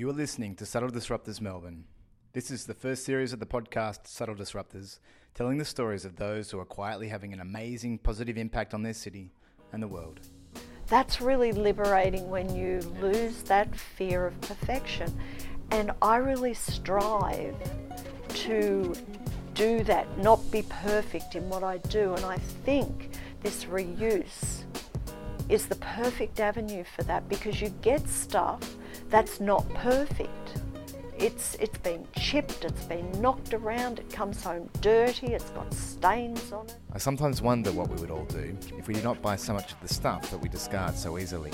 You are listening to Subtle Disruptors Melbourne. This is the first series of the podcast Subtle Disruptors, telling the stories of those who are quietly having an amazing positive impact on their city and the world. That's really liberating when you lose that fear of perfection. And I really strive to do that, not be perfect in what I do. And I think this reuse is the perfect avenue for that, because you get stuff that's not perfect. It's been chipped, it's been knocked around, it comes home dirty, it's got stains on it. I sometimes wonder what we would all do if we did not buy so much of the stuff that we discard so easily.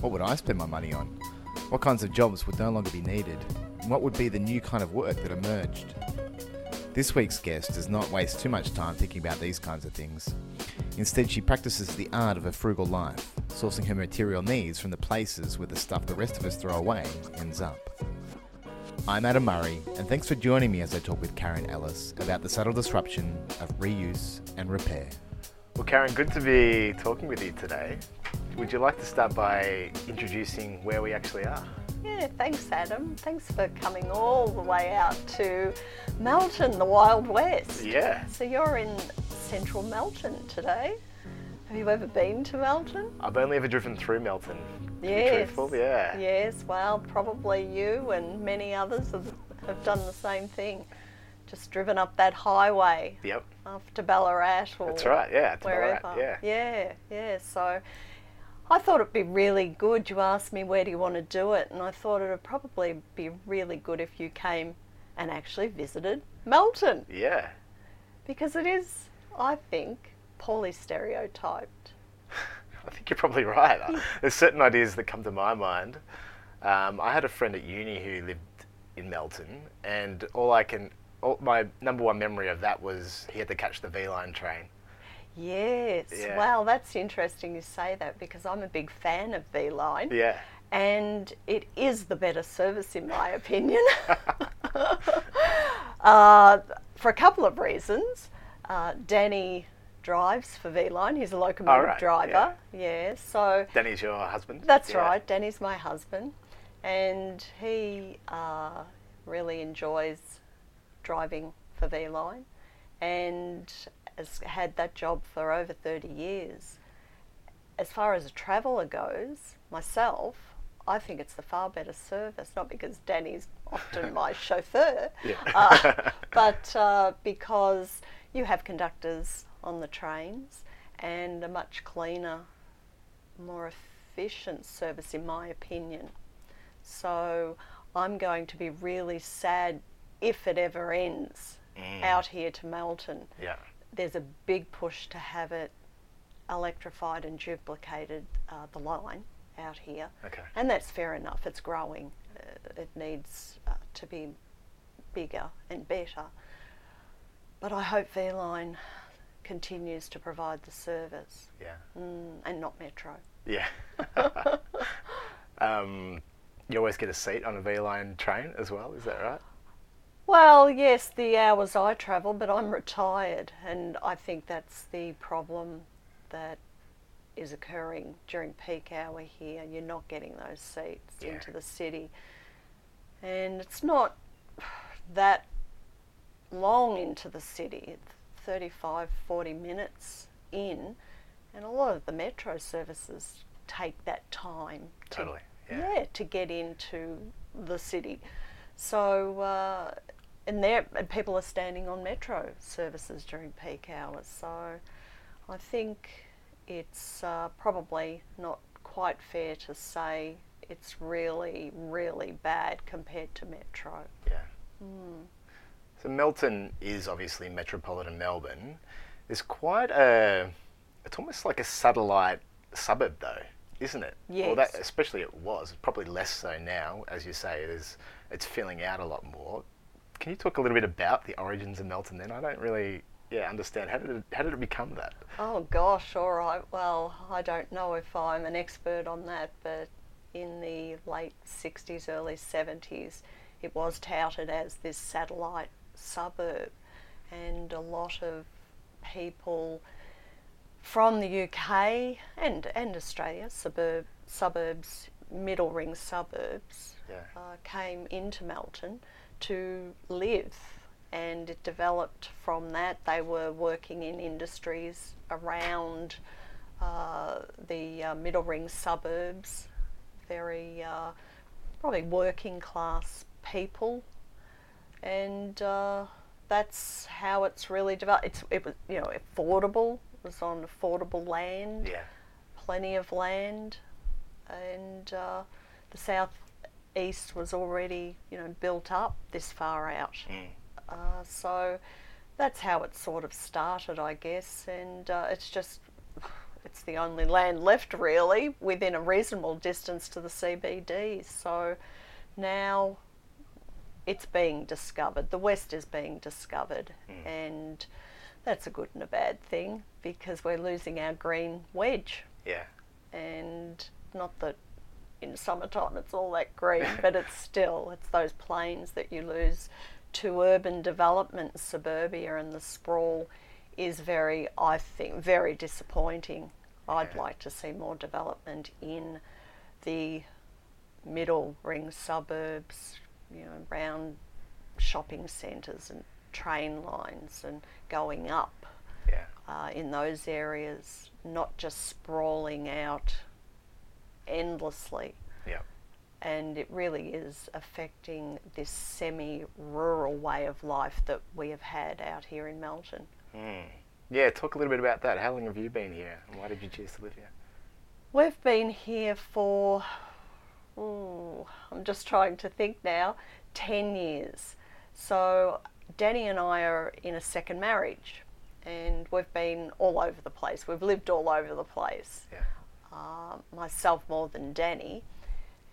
What would I spend my money on? What kinds of jobs would no longer be needed? And what would be the new kind of work that emerged? This week's guest does not waste too much time thinking about these kinds of things. Instead, she practices the art of a frugal life, sourcing her material needs from the places where the stuff the rest of us throw away ends up. I'm Adam Murray, and thanks for joining me as I talk with Karen Ellis about the subtle disruption of reuse and repair. Well, Karen, good to be talking with you today. Would you like to start by introducing where we actually are? Yeah, thanks Adam. Thanks for coming all the way out to Melton, the Wild West. Yeah. So you're in central Melton today. Have you ever been to Melton? I've only ever driven through Melton, to be truthful, yeah. Yes, well, probably you and many others have done the same thing. Just driven up that highway. Yep. After Ballarat or that's right, yeah, to wherever. Ballarat, yeah. Yeah, so I thought it'd be really good. You asked me, where do you want to do it? And I thought it'd probably be really good if you came and actually visited Melton. Yeah. Because it is, I think, poorly stereotyped. I think you're probably right. There's certain ideas that come to my mind. I had a friend at uni who lived in Melton, and my number one memory of that was he had to catch the V-Line train. Yes, yeah. Well, that's interesting you say that, because I'm a big fan of V-Line. Yeah. And it is the better service, in my opinion, for a couple of reasons. Danny drives for V-Line. He's a locomotive driver. Yeah. So Danny's your husband? That's right. Danny's my husband. And he really enjoys driving for V-Line and has had that job for over 30 years. As far as a traveller goes, myself, I think it's the far better service, not because Danny's often my chauffeur, but because you have conductors on the trains and a much cleaner, more efficient service, in my opinion. So I'm going to be really sad if it ever ends out here to Melton. Yeah. There's a big push to have it electrified and duplicated, the line out here. Okay. And that's fair enough, it's growing. It needs to be bigger and better. But I hope V-Line continues to provide the service. Yeah. And not Metro. Yeah. You always get a seat on a V-Line train as well, is that right? Well, yes, the hours I travel, but I'm retired, and I think that's the problem that is occurring during peak hour here. You're not getting those seats into the city. And it's not that long into the city, 35, 40 minutes in, and a lot of the metro services take that time to get into the city. So, and people are standing on metro services during peak hours, so I think it's probably not quite fair to say it's really, really bad compared to metro. Yeah. So Melton is obviously metropolitan Melbourne. There's quite it's almost like a satellite suburb though, isn't it? Yes. Well, especially it was, probably less so now, as you say, it's filling out a lot more. Can you talk a little bit about the origins of Melton then? I don't really understand. How did it become that? Oh gosh, all right. Well, I don't know if I'm an expert on that, but in the late 60s, early 70s, it was touted as this satellite suburb, and a lot of people from the UK and Australia, suburbs middle ring suburbs came into Melton to live, and it developed from that. They were working in industries around the middle ring suburbs, very probably working class people, and that's how it's really developed. It was, you know, affordable. It was on affordable land, plenty of land, and the southeast was already, you know, built up this far out. So that's how it sort of started, I guess, and it's the only land left really within a reasonable distance to the CBD. So now it's being discovered. The West is being discovered, and that's a good and a bad thing because we're losing our green wedge. Yeah. And not that in summertime it's all that green, but it's those plains that you lose to urban development. Suburbia and the sprawl is very, I think, very disappointing. I'd like to see more development in the middle ring suburbs, you know, around shopping centres and train lines and going up in those areas, not just sprawling out endlessly. And it really is affecting this semi-rural way of life that we have had out here in Melton. Yeah, talk a little bit about that. How long have you been here and why did you choose to live here? We've been here for, I'm just trying to think now, 10 years. So Danny and I are in a second marriage and we've been all over the place. We've lived all over the place. Myself more than Danny.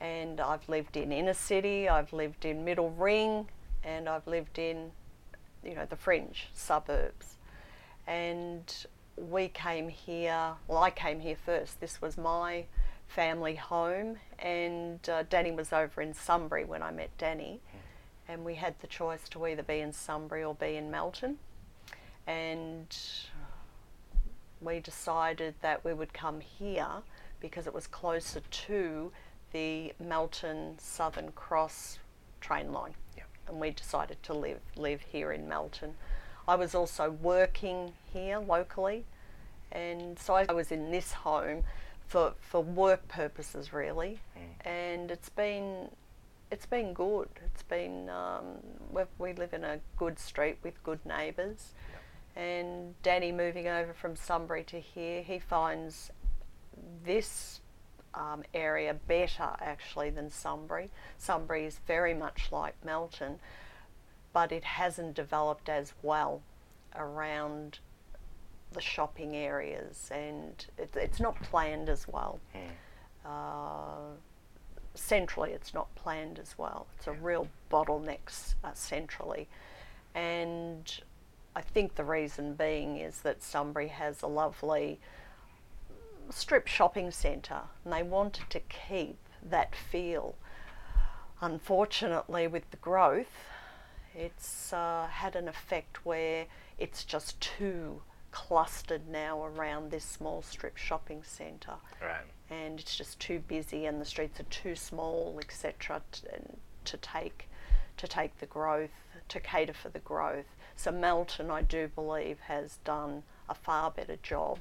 And I've lived in inner city, I've lived in middle ring, and I've lived in, you know, the fringe suburbs. And we came here, well, I came here first. This was my family home, and Danny was over in Sunbury when I met Danny. And we had the choice to either be in Sunbury or be in Melton. And we decided that we would come here because it was closer to the Melton Southern Cross train line, and we decided to live here in Melton. I was also working here locally, and so I was in this home for work purposes really, and it's been good. It's been we live in a good street with good neighbours, and Danny moving over from Sunbury to here, he finds this area better actually than Sunbury. Sunbury is very much like Melton, but it hasn't developed as well around the shopping areas, and it's not planned as well. Centrally it's not planned as well. It's a real bottleneck centrally, and I think the reason being is that Sunbury has a lovely strip shopping centre, and they wanted to keep that feel. Unfortunately, with the growth, it's had an effect where it's just too clustered now around this small strip shopping centre. Right. And it's just too busy, and the streets are too small, etc., to take the growth, to cater for the growth. So Melton, I do believe, has done a far better job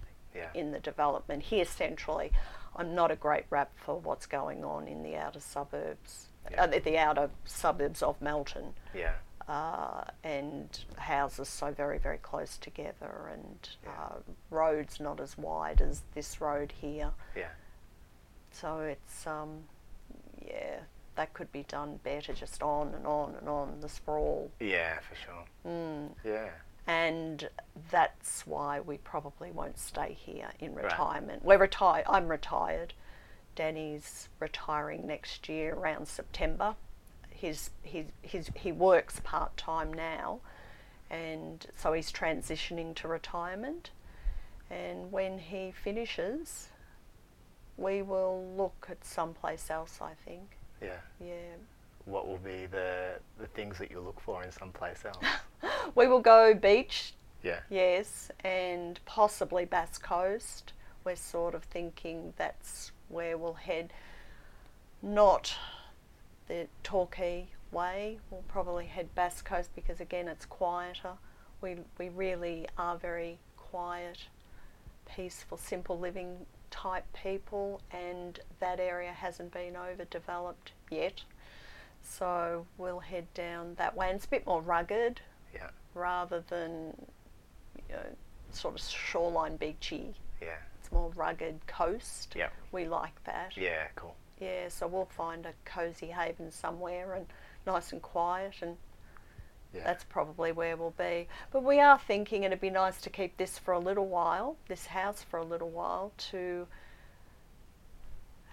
in the development here centrally. I'm not a great rap for what's going on in the outer suburbs, the outer suburbs of Melton. Yeah. And houses so very, very close together, and roads not as wide as this road here. Yeah. So it's that could be done better. Just on and on and on the sprawl. Yeah, for sure. Yeah. And that's why we probably won't stay here in retirement. Right. I'm retired. Danny's retiring next year around September. He works part-time now, and so he's transitioning to retirement. And when he finishes, we will look at someplace else, I think. Yeah. Yeah. What will be the things that you look for in someplace else? We will go beach. Yeah. Yes, and possibly Bass Coast. We're sort of thinking that's where we'll head. not the Torquay way. We'll probably head Bass Coast because again it's quieter. We really are very quiet, peaceful, simple living type people, and that area hasn't been overdeveloped yet. So we'll head down that way, and it's a bit more rugged, yeah, rather than, you know, sort of shoreline beachy. Yeah. It's more rugged coast. Yeah. We like that. Yeah, cool. Yeah, so we'll find a cosy haven somewhere and nice and quiet, and yeah, that's probably where we'll be. But we are thinking it'd be nice to keep this for a little while, this house for a little while, to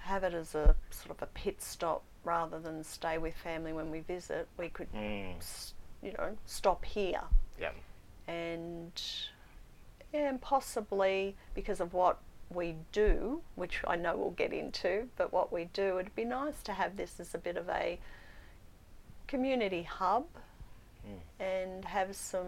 have it as a sort of a pit stop rather than stay with family when we visit. We could, you know, stop here. Yeah. And possibly because of what we do, which I know we'll get into, but what we do, it'd be nice to have this as a bit of a community hub. And have some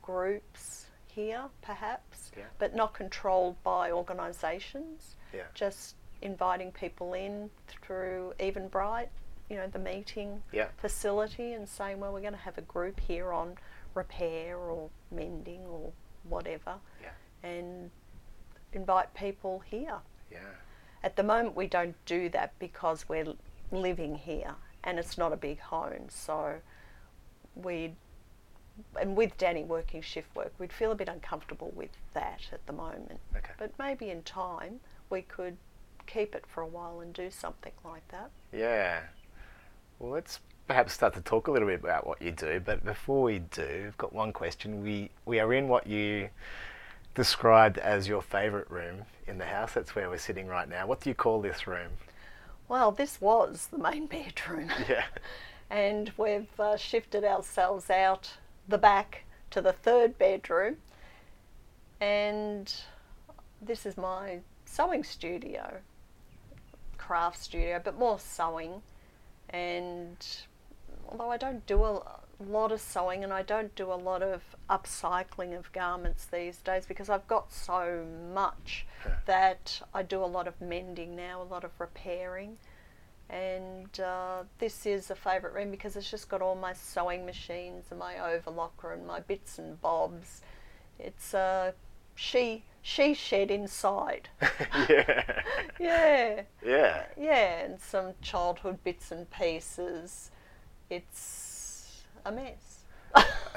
groups here, perhaps, yeah, but not controlled by organisations. Yeah. Just inviting people in through Even Bright, you know, the meeting yeah, facility, and saying, well, we're going to have a group here on repair or mending or whatever, yeah, and invite people here. Yeah. At the moment, we don't do that because we're living here, and it's not a big home, so and with Danny working shift work, we'd feel a bit uncomfortable with that at the moment. Okay. But maybe in time we could keep it for a while and do something like that. Yeah. Well, let's perhaps start to talk a little bit about what you do. But before we do, I've got one question. We are in what you described as your favourite room in the house. That's where we're sitting right now. What do you call this room? Well, this was the main bedroom. Yeah. And we've shifted ourselves out the back to the third bedroom, and this is my sewing studio, craft studio, but more sewing. And although I don't do a lot of sewing, and I don't do a lot of upcycling of garments these days because I've got so much, that I do a lot of mending now, a lot of repairing. And this is a favourite room because it's just got all my sewing machines and my overlocker and my bits and bobs. It's a she shed inside. Yeah. Yeah. Yeah. Yeah, and some childhood bits and pieces. It's a mess.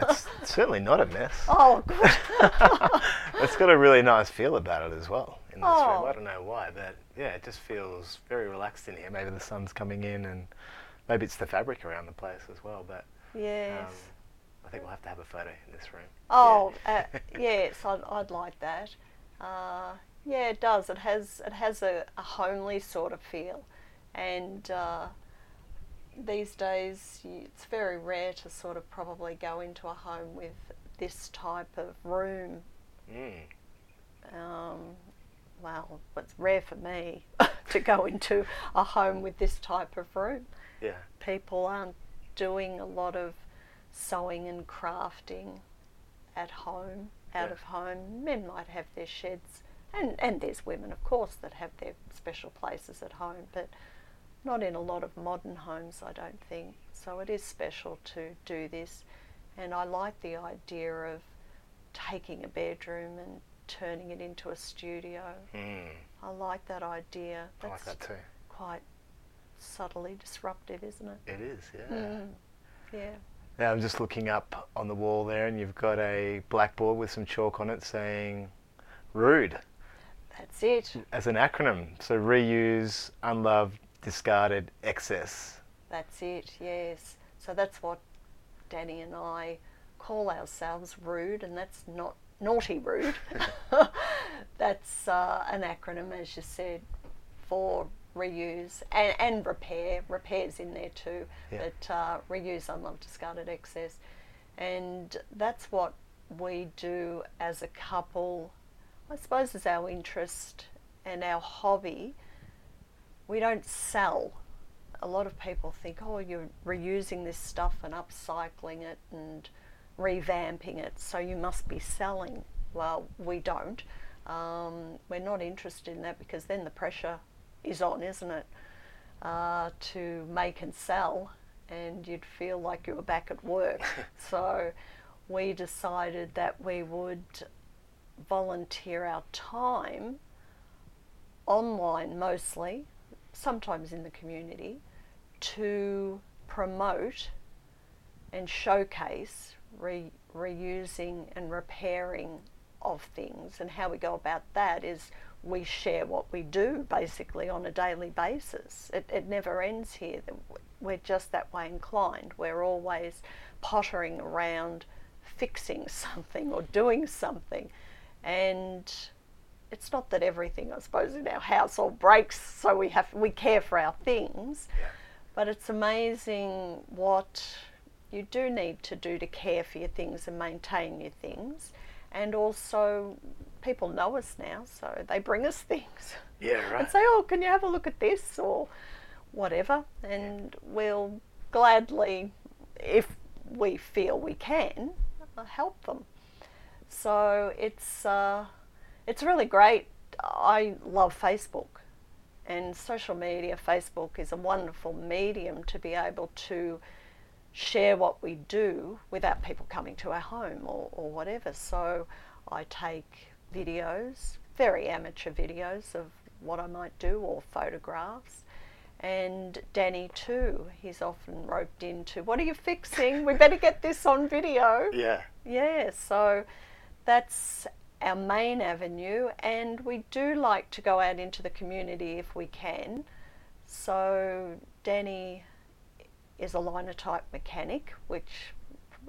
It's certainly not a mess. Oh, good. It's got a really nice feel about it as well in this room. I don't know why, but yeah, it just feels very relaxed in here. Maybe the sun's coming in, and maybe it's the fabric around the place as well. But yes, I think we'll have to have a photo in this room. Oh, yeah. Yes, I'd like that. Yeah, it does. It has a homely sort of feel, and these days it's very rare to sort of probably go into a home with this type of room. Well, it's rare for me to go into a home with this type of room. Yeah. People aren't doing a lot of sewing and crafting at home, out yeah, of home. Men might have their sheds, and there's women, of course, that have their special places at home, but not in a lot of modern homes, I don't think. So it is special to do this, and I like the idea of taking a bedroom and turning it into a studio. I like that idea. That's I like that too. Quite subtly disruptive, isn't it? It is, yeah. Yeah. Now I'm just looking up on the wall there, and you've got a blackboard with some chalk on it saying RUDE. That's it. As an acronym. So reuse, unloved, discarded, excess. That's it, yes. So that's what Danny and I call ourselves, RUDE, and that's not Naughty Rude. That's an acronym, as you said, for reuse and repair. Repair's in there too, yeah, but reuse, unloved, discarded, excess. And that's what we do as a couple. I suppose it's our interest and our hobby. We don't sell. A lot of people think, oh, you're reusing this stuff and upcycling it and revamping it, so you must be selling. Well, we don't. We're not interested in that because then the pressure is on, isn't it? to make and sell, and you'd feel like you were back at work. So we decided that we would volunteer our time online mostly, sometimes in the community, to promote and showcase reusing and repairing of things. And how we go about that is we share what we do basically on a daily basis. It never ends here. We're just that way inclined. We're always pottering around fixing something or doing something. And it's not that everything, I suppose, in our house all breaks, so we care for our things. Yeah. But it's amazing what you do need to do to care for your things and maintain your things. And also, people know us now, so they bring us things. Yeah, right. And say, oh, can you have a look at this or whatever? And we'll gladly, if we feel we can, help them. So it's really great. I love Facebook and social media. Facebook is a wonderful medium to be able to share what we do without people coming to our home or whatever. So I take videos, very amateur videos of what I might do, or photographs. And Danny too, he's often roped into, what are you fixing? We better get this on video. Yeah. Yeah, so that's our main avenue, and we do like to go out into the community if we can. So Danny is a linotype mechanic, which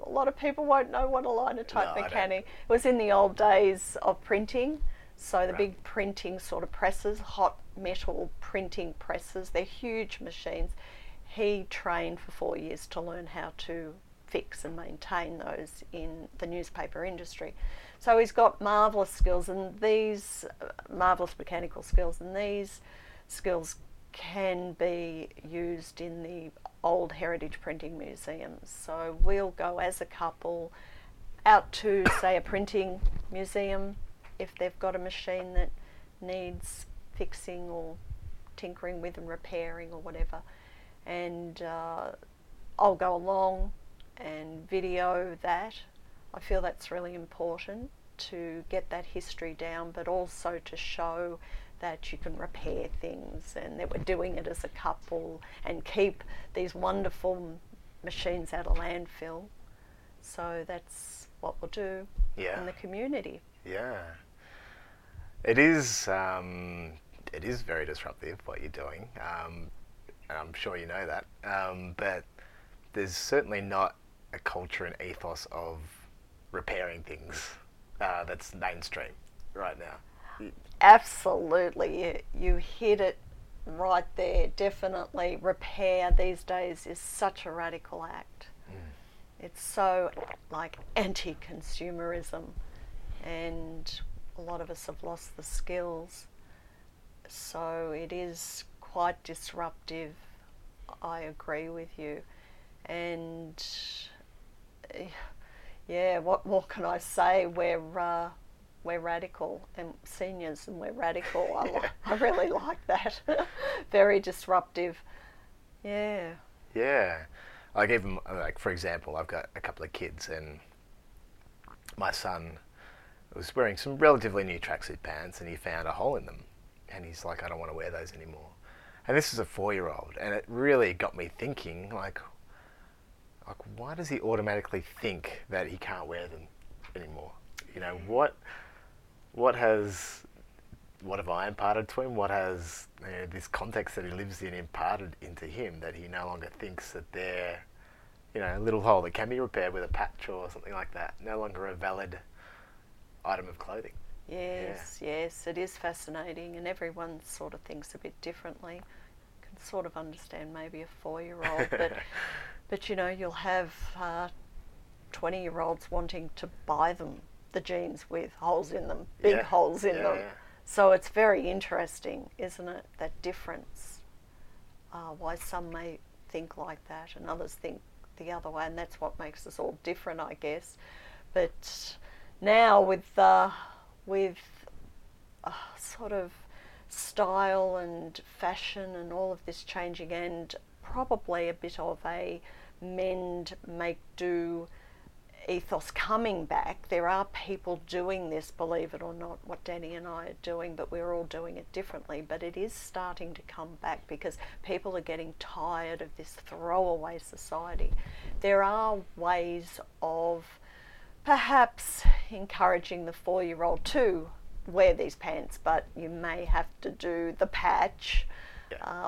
a lot of people won't know what a linotype mechanic. It was in the old days of printing, so the big printing sort of presses, hot metal printing presses, they're huge machines. He trained for 4 years to learn how to fix and maintain those in the newspaper industry. So he's got marvellous skills, and these marvellous mechanical skills, and these skills can be used in the old heritage printing museums. So we'll go as a couple out to, say, a printing museum if they've got a machine that needs fixing or tinkering with and repairing or whatever. And I'll go along and video that. I feel that's really important to get that history down, but also to show that you can repair things and that we're doing it as a couple and keep these wonderful machines out of landfill. So that's what we'll do in the community. Yeah. It is very disruptive what you're doing, and I'm sure you know that, but there's certainly not a culture and ethos of repairing things that's mainstream right now. Absolutely, you hit it right there. Definitely, repair these days is such a radical act. It's so like anti-consumerism, and a lot of us have lost the skills. So it is quite disruptive. I agree with you. And yeah, what more can I say? We're radical, and seniors, and we're radical. I really like that. Very disruptive. Yeah. Yeah. Like even like for example, I've got a couple of kids, and my son was wearing some relatively new tracksuit pants, and he found a hole in them, and he's like, I don't want to wear those anymore. And this is a 4-year-old, and it really got me thinking. Like why does he automatically think that he can't wear them anymore? You know what? What have I imparted to him? What has this context that he lives in imparted into him that he no longer thinks that they're, a little hole that can be repaired with a patch or something like that? No longer a valid item of clothing. Yes, yes, it is fascinating, and everyone sort of thinks a bit differently. I can sort of understand maybe a 4-year-old, but you'll have 20-year-olds wanting to buy them. The jeans with holes in them, big holes in them. Yeah. So it's very interesting, isn't it, that difference, why some may think like that and others think the other way, and that's what makes us all different, I guess. But now with sort of style and fashion and all of this changing, and probably a bit of a mend, make do ethos coming back. There are people doing this, believe it or not, what Danny and I are doing, but we're all doing it differently. But it is starting to come back because people are getting tired of this throwaway society. There are ways of perhaps encouraging the 4-year-old to wear these pants, but you may have to do the patch,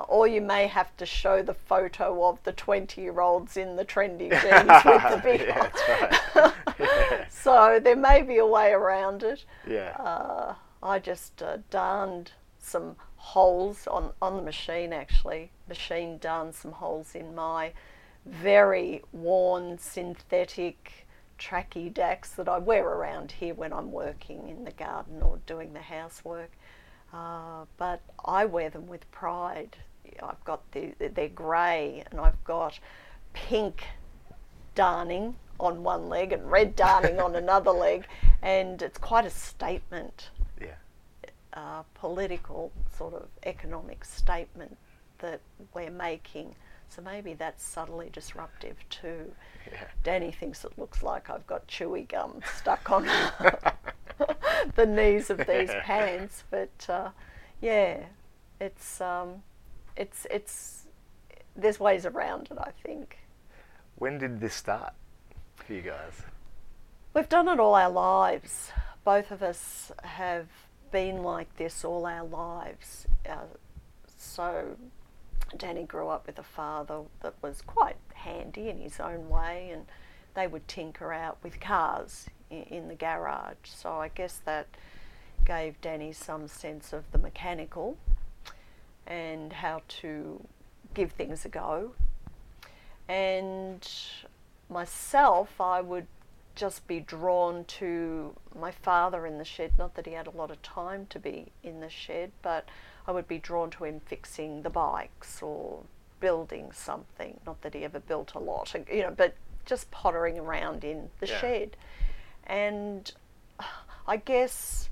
or you may have to show the photo of the 20-year-olds in the trendy jeans with the big one. That's right. Yeah. So there may be a way around it. Yeah. I just darned some holes on the machine, actually. Machine darned some holes in my very worn synthetic tracky dacks that I wear around here when I'm working in the garden or doing the housework. But I wear them with pride. I've got they're grey, and I've got pink darning on one leg and red darning on another leg, and it's quite a statement, political sort of economic statement that we're making. So maybe that's subtly disruptive too. Yeah. Danny thinks it looks like I've got chewy gum stuck on the knees of these pants, but there's ways around it, I think. When did this start for you guys? We've done it all our lives. Both of us have been like this all our lives. So Danny grew up with a father that was quite handy in his own way, and they would tinker out with cars in the garage. So I guess that gave Danny some sense of the mechanical and how to give things a go. And myself, I would just be drawn to my father in the shed. Not that he had a lot of time to be in the shed, but I would be drawn to him fixing the bikes or building something. Not that he ever built a lot, you know, but just pottering around in the shed. And I guess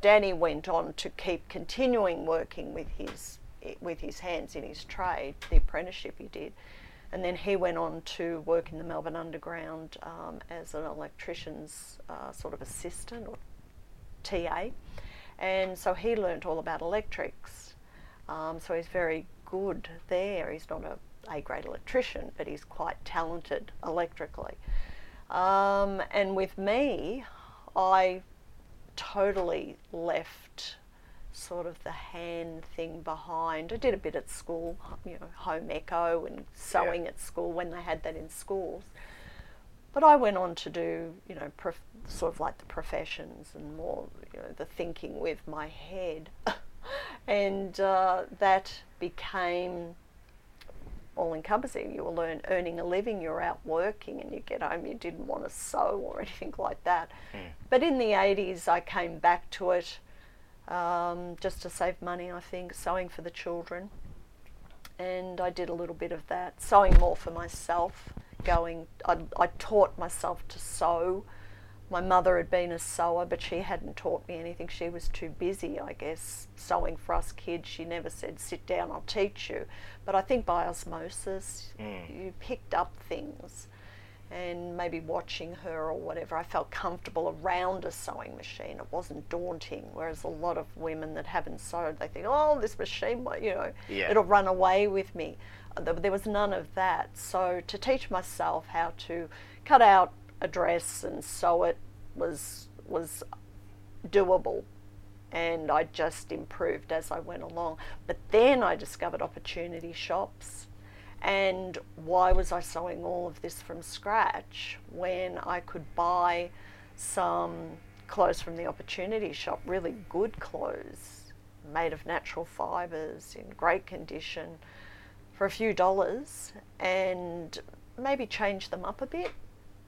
Danny went on to keep continuing working with his hands in his trade, the apprenticeship he did. And then he went on to work in the Melbourne Underground as an electrician's sort of assistant or TA. And so he learnt all about electrics. So he's very good there. He's not a A-grade electrician, but he's quite talented electrically. And with me, I totally left sort of the hand thing behind. I did a bit at school, you know, home eco and sewing at school when they had that in schools. But I went on to do, you know, sort of like the professions and more, you know, the thinking with my head. And that became all-encompassing. You were earning a living, you were out working, and you get home, you didn't want to sew or anything like that. Mm. But in the 80s, I came back to it just to save money, I think, sewing for the children. And I did a little bit of that, sewing more for myself. I taught myself to sew. My mother had been a sewer, but she hadn't taught me anything. She was too busy, I guess, sewing for us kids. She never said, sit down, I'll teach you. But I think by osmosis, you picked up things, and maybe watching her or whatever, I felt comfortable around a sewing machine. It wasn't daunting, whereas a lot of women that haven't sewed, they think, oh, this machine, you know, it'll run away with me. There was none of that. So to teach myself how to cut out a dress and sew it was doable, and I just improved as I went along. But then I discovered opportunity shops, and why was I sewing all of this from scratch when I could buy some clothes from the opportunity shop, really good clothes made of natural fibres in great condition for a few dollars, and maybe change them up a bit.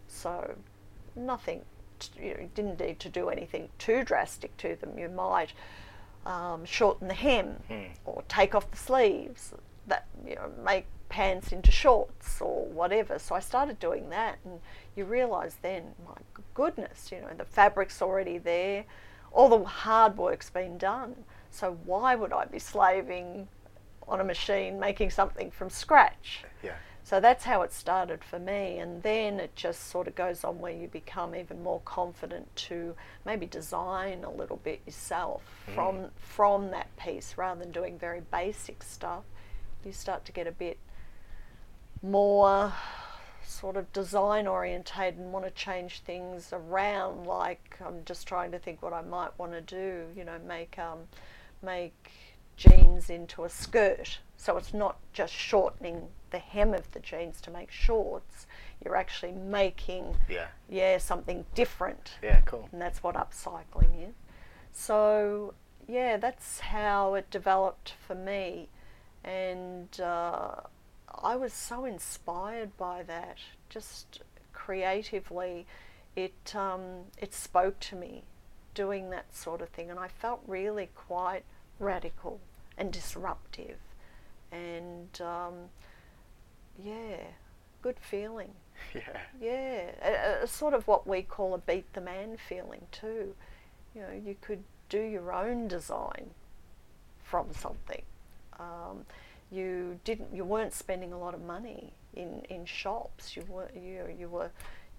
So nothing, you know, didn't need to do anything too drastic to them. You might shorten the hem or take off the sleeves, that, you know, make pants into shorts or whatever. So I started doing that, and you realise then, my goodness, you know, the fabric's already there, all the hard work's been done. So why would I be slaving on a machine making something from scratch? Yeah. So that's how it started for me, and then it just sort of goes on where you become even more confident to maybe design a little bit yourself from that piece, rather than doing very basic stuff. You start to get a bit more sort of design orientated and want to change things around. Like, I'm just trying to think what I might want to do, you know, make jeans into a skirt. So it's not just shortening the hem of the jeans to make shorts. You're actually making something different. Yeah, cool. And that's what upcycling is. So yeah, that's how it developed for me, and I was so inspired by that. Just creatively, it spoke to me, doing that sort of thing, and I felt really quite radical and disruptive. And good feeling. Yeah. Yeah, a sort of what we call a beat the man feeling too. You know, you could do your own design from something. You weren't spending a lot of money in shops. You were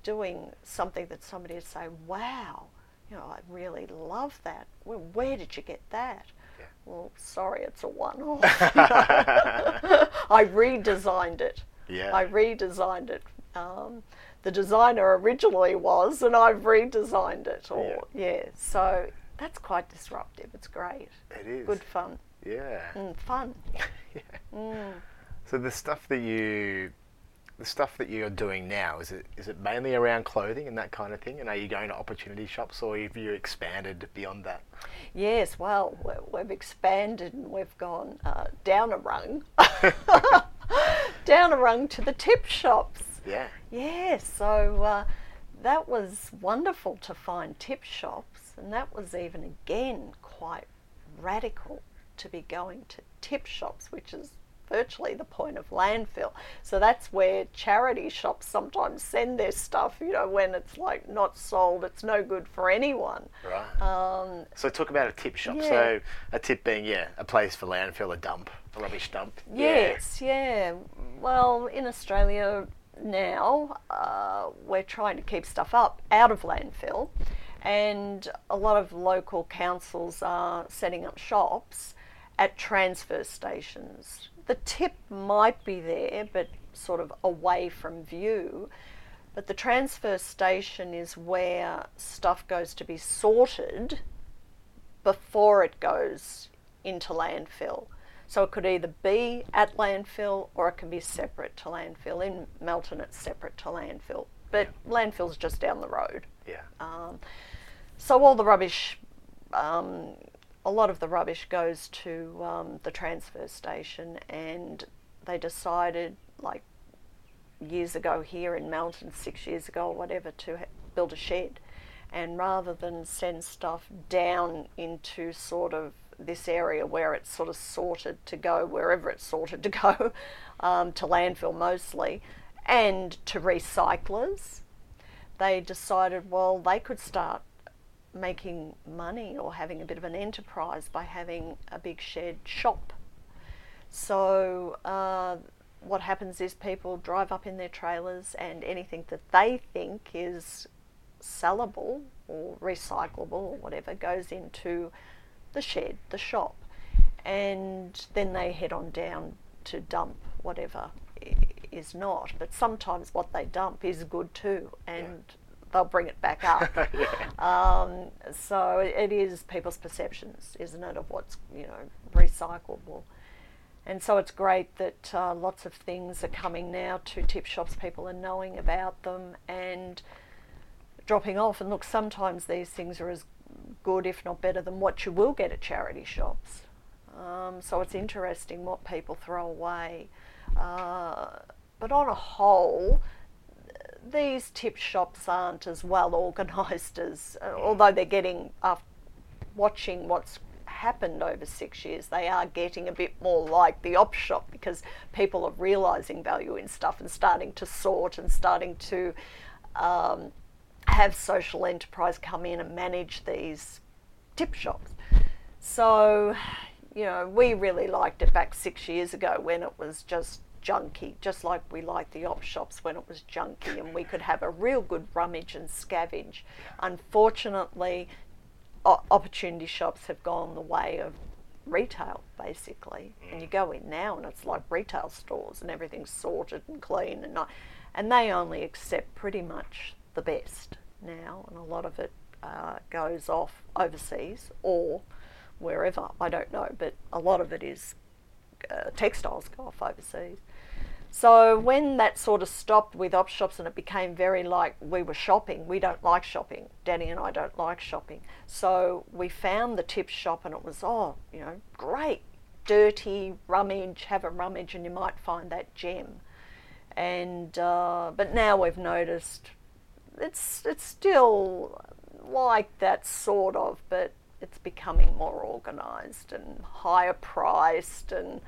doing something that somebody would say, "Wow, you know, I really love that. Well, where did you get that?" Yeah. Well, sorry, it's a one-off. I redesigned it. Yeah. I redesigned it. The designer originally was, and I've redesigned it. So that's quite disruptive. It's great. It is. Good fun. Yeah. Fun. Yeah. Mm. So the stuff that you're doing now, is it mainly around clothing and that kind of thing? And are you going to opportunity shops, or have you expanded beyond that? Yes, well, we've expanded and we've gone down a rung. Down a rung to the tip shops. Yeah. Yeah, so that was wonderful to find tip shops, and that was even again quite radical to be going to tip shops, which is virtually the point of landfill. So that's where charity shops sometimes send their stuff, you know, when it's like not sold, it's no good for anyone. Right. So talk about a tip shop. Yeah. So a tip being, a place for landfill, a dump, a rubbish dump. Yes, yeah. Well, in Australia now, we're trying to keep stuff up out of landfill, and a lot of local councils are setting up shops at transfer stations. The tip might be there, but sort of away from view. But the transfer station is where stuff goes to be sorted before it goes into landfill. So it could either be at landfill or it can be separate to landfill. In Melton, it's separate to landfill, but landfill's just down the road. Yeah. So all the rubbish... a lot of the rubbish goes to the transfer station, and they decided, like years ago here in Melton, 6 years ago or whatever, to build a shed. And rather than send stuff down into sort of this area where it's sort of sorted to go, wherever it's sorted to go, to landfill mostly, and to recyclers, they decided, well, they could start making money or having a bit of an enterprise by having a big shed shop. So what happens is people drive up in their trailers, and anything that they think is sellable or recyclable or whatever goes into the shed, the shop, and then they head on down to dump whatever is not. But sometimes what they dump is good too, and they'll bring it back up. So it is people's perceptions, isn't it, of what's, you know, recyclable. And so it's great that lots of things are coming now to tip shops. People are knowing about them and dropping off. And look, sometimes these things are as good, if not better, than what you will get at charity shops. So it's interesting what people throw away. But on a whole, these tip shops aren't as well organised as, although they're getting, after watching what's happened over 6 years, they are getting a bit more like the op shop, because people are realising value in stuff and starting to sort and starting to have social enterprise come in and manage these tip shops. So, you know, we really liked it back 6 years ago when it was just junky, just like we liked the op shops when it was junky and we could have a real good rummage and scavenge. Unfortunately, opportunity shops have gone the way of retail, basically. And you go in now and it's like retail stores and everything's sorted and clean and not, and they only accept pretty much the best now, and a lot of it goes off overseas or wherever, I don't know, but a lot of it is textiles go off overseas. So when that sort of stopped with op shops and it became very like we were shopping, we don't like shopping. Danny and I don't like shopping. So we found the tip shop and it was, oh, you know, great, dirty, rummage, have a rummage and you might find that gem. And but now we've noticed it's still like that sort of, but it's becoming more organised and higher priced, and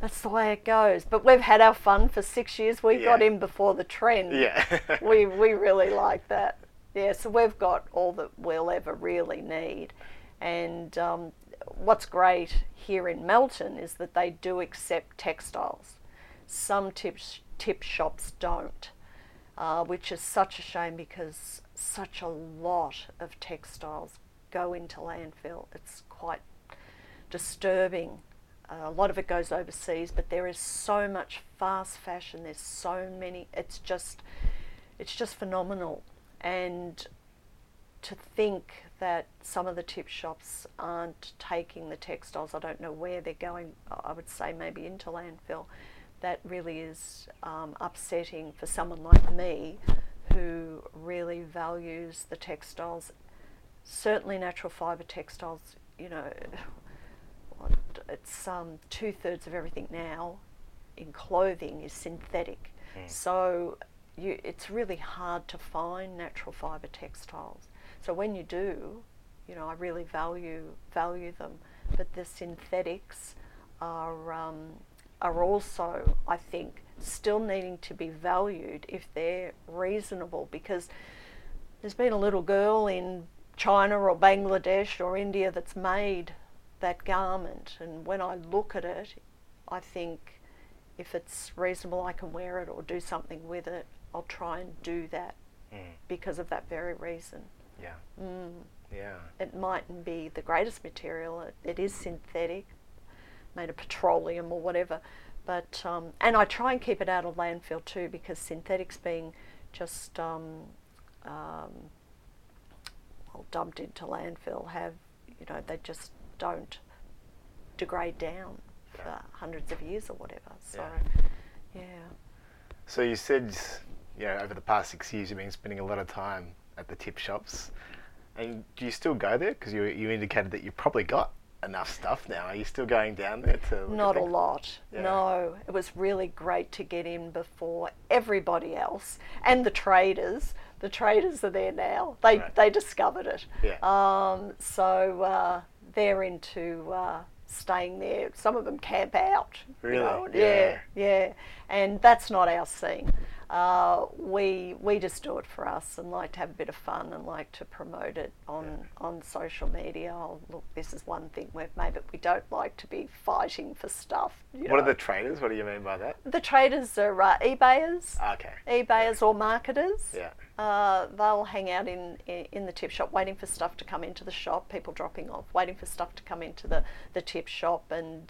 that's the way it goes. But we've had our fun for 6 years. We got in before the trend. Yeah. we really like that. Yeah, so we've got all that we'll ever really need. And what's great here in Melton is that they do accept textiles. Some tip shops don't, which is such a shame because such a lot of textiles go into landfill. It's quite disturbing. A lot of it goes overseas, but there is so much fast fashion. There's so many. It's just phenomenal. And to think that some of the tip shops aren't taking the textiles, I don't know where they're going. I would say maybe into landfill. That really is upsetting for someone like me who really values the textiles, certainly natural fibre textiles. You know, it's 2/3 of everything now in clothing is synthetic. So it's really hard to find natural fibre textiles. So when you do, you know, I really value them. But the synthetics are also, I think, still needing to be valued if they're reasonable, because there's been a little girl in China or Bangladesh or India that's made that garment, and when I look at it, I think if it's reasonable I can wear it or do something with it, I'll try and do that because of that very reason. Yeah. Yeah. It mightn't be the greatest material, it is synthetic, made of petroleum or whatever, but and I try and keep it out of landfill too, because synthetics being just dumped into landfill have, you know, they just don't degrade down for hundreds of years or whatever. So, yeah. So you said, yeah, over the past 6 years you've been spending a lot of time at the tip shops, and do you still go there? Because you indicated that you probably got enough stuff now. Are you still going down there to? Not a lot. Yeah. No, it was really great to get in before everybody else, and the traders. The traders are there now. They discovered it. Yeah. They're into staying there. Some of them camp out. Really? You know? Yeah. And that's not our scene. We just do it for us and like to have a bit of fun and like to promote it on social media. Oh, look, this is one thing we've made, but we don't like to be fighting for stuff. What are the traders? What do you mean by that? The traders are eBayers. Okay. eBayers or marketers. Yeah. They'll hang out in the tip shop waiting for stuff to come into the shop, people dropping off, waiting for stuff to come into the tip shop, and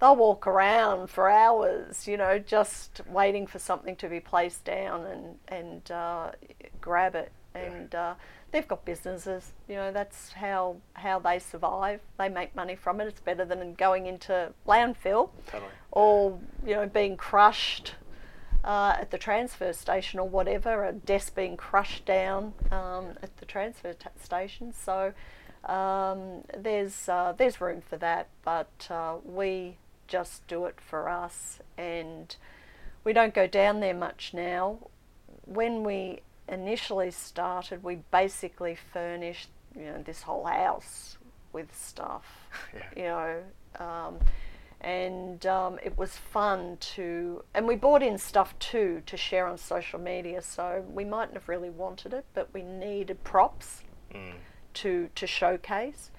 they'll walk around for hours, you know, just waiting for something to be placed down and grab it. And they've got businesses, you know, that's how they survive. They make money from it. It's better than going into landfill or, you know, being crushed at the transfer station or whatever, a desk being crushed down at the transfer station. So there's room for that, but we just do it for us, and we don't go down there much now. When we initially started, we basically furnished, you know, this whole house with stuff, it was fun to, and we bought in stuff too to share on social media, so we mightn't have really wanted it, but we needed props to showcase.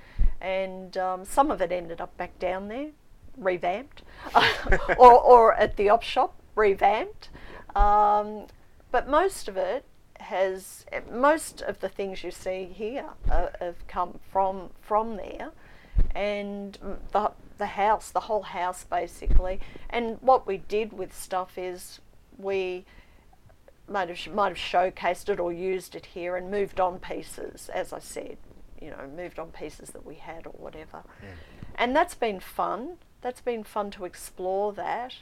and some of it ended up back down there, revamped, or at the op shop, revamped. But most of it has, most of the things you see here have come from there, and the house, the whole house basically. And what we did with stuff is we might have showcased it or used it here and moved on pieces, as I said, you know, moved on pieces that we had or whatever. Yeah. And that's been fun. That's been fun to explore that,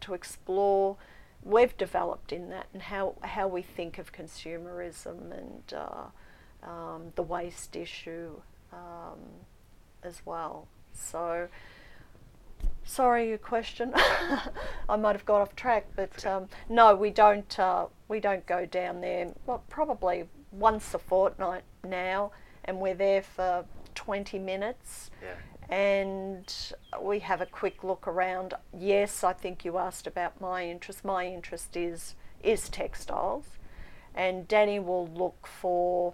to explore we've developed in that and how we think of consumerism and the waste issue as well. So, sorry, your question. I might have got off track, but no, we don't go down there. Well, probably once a fortnight now, and we're there for 20 minutes. Yeah. And we have a quick look around. Yes, I think you asked about my interest. My interest is textiles, and Danny will look for,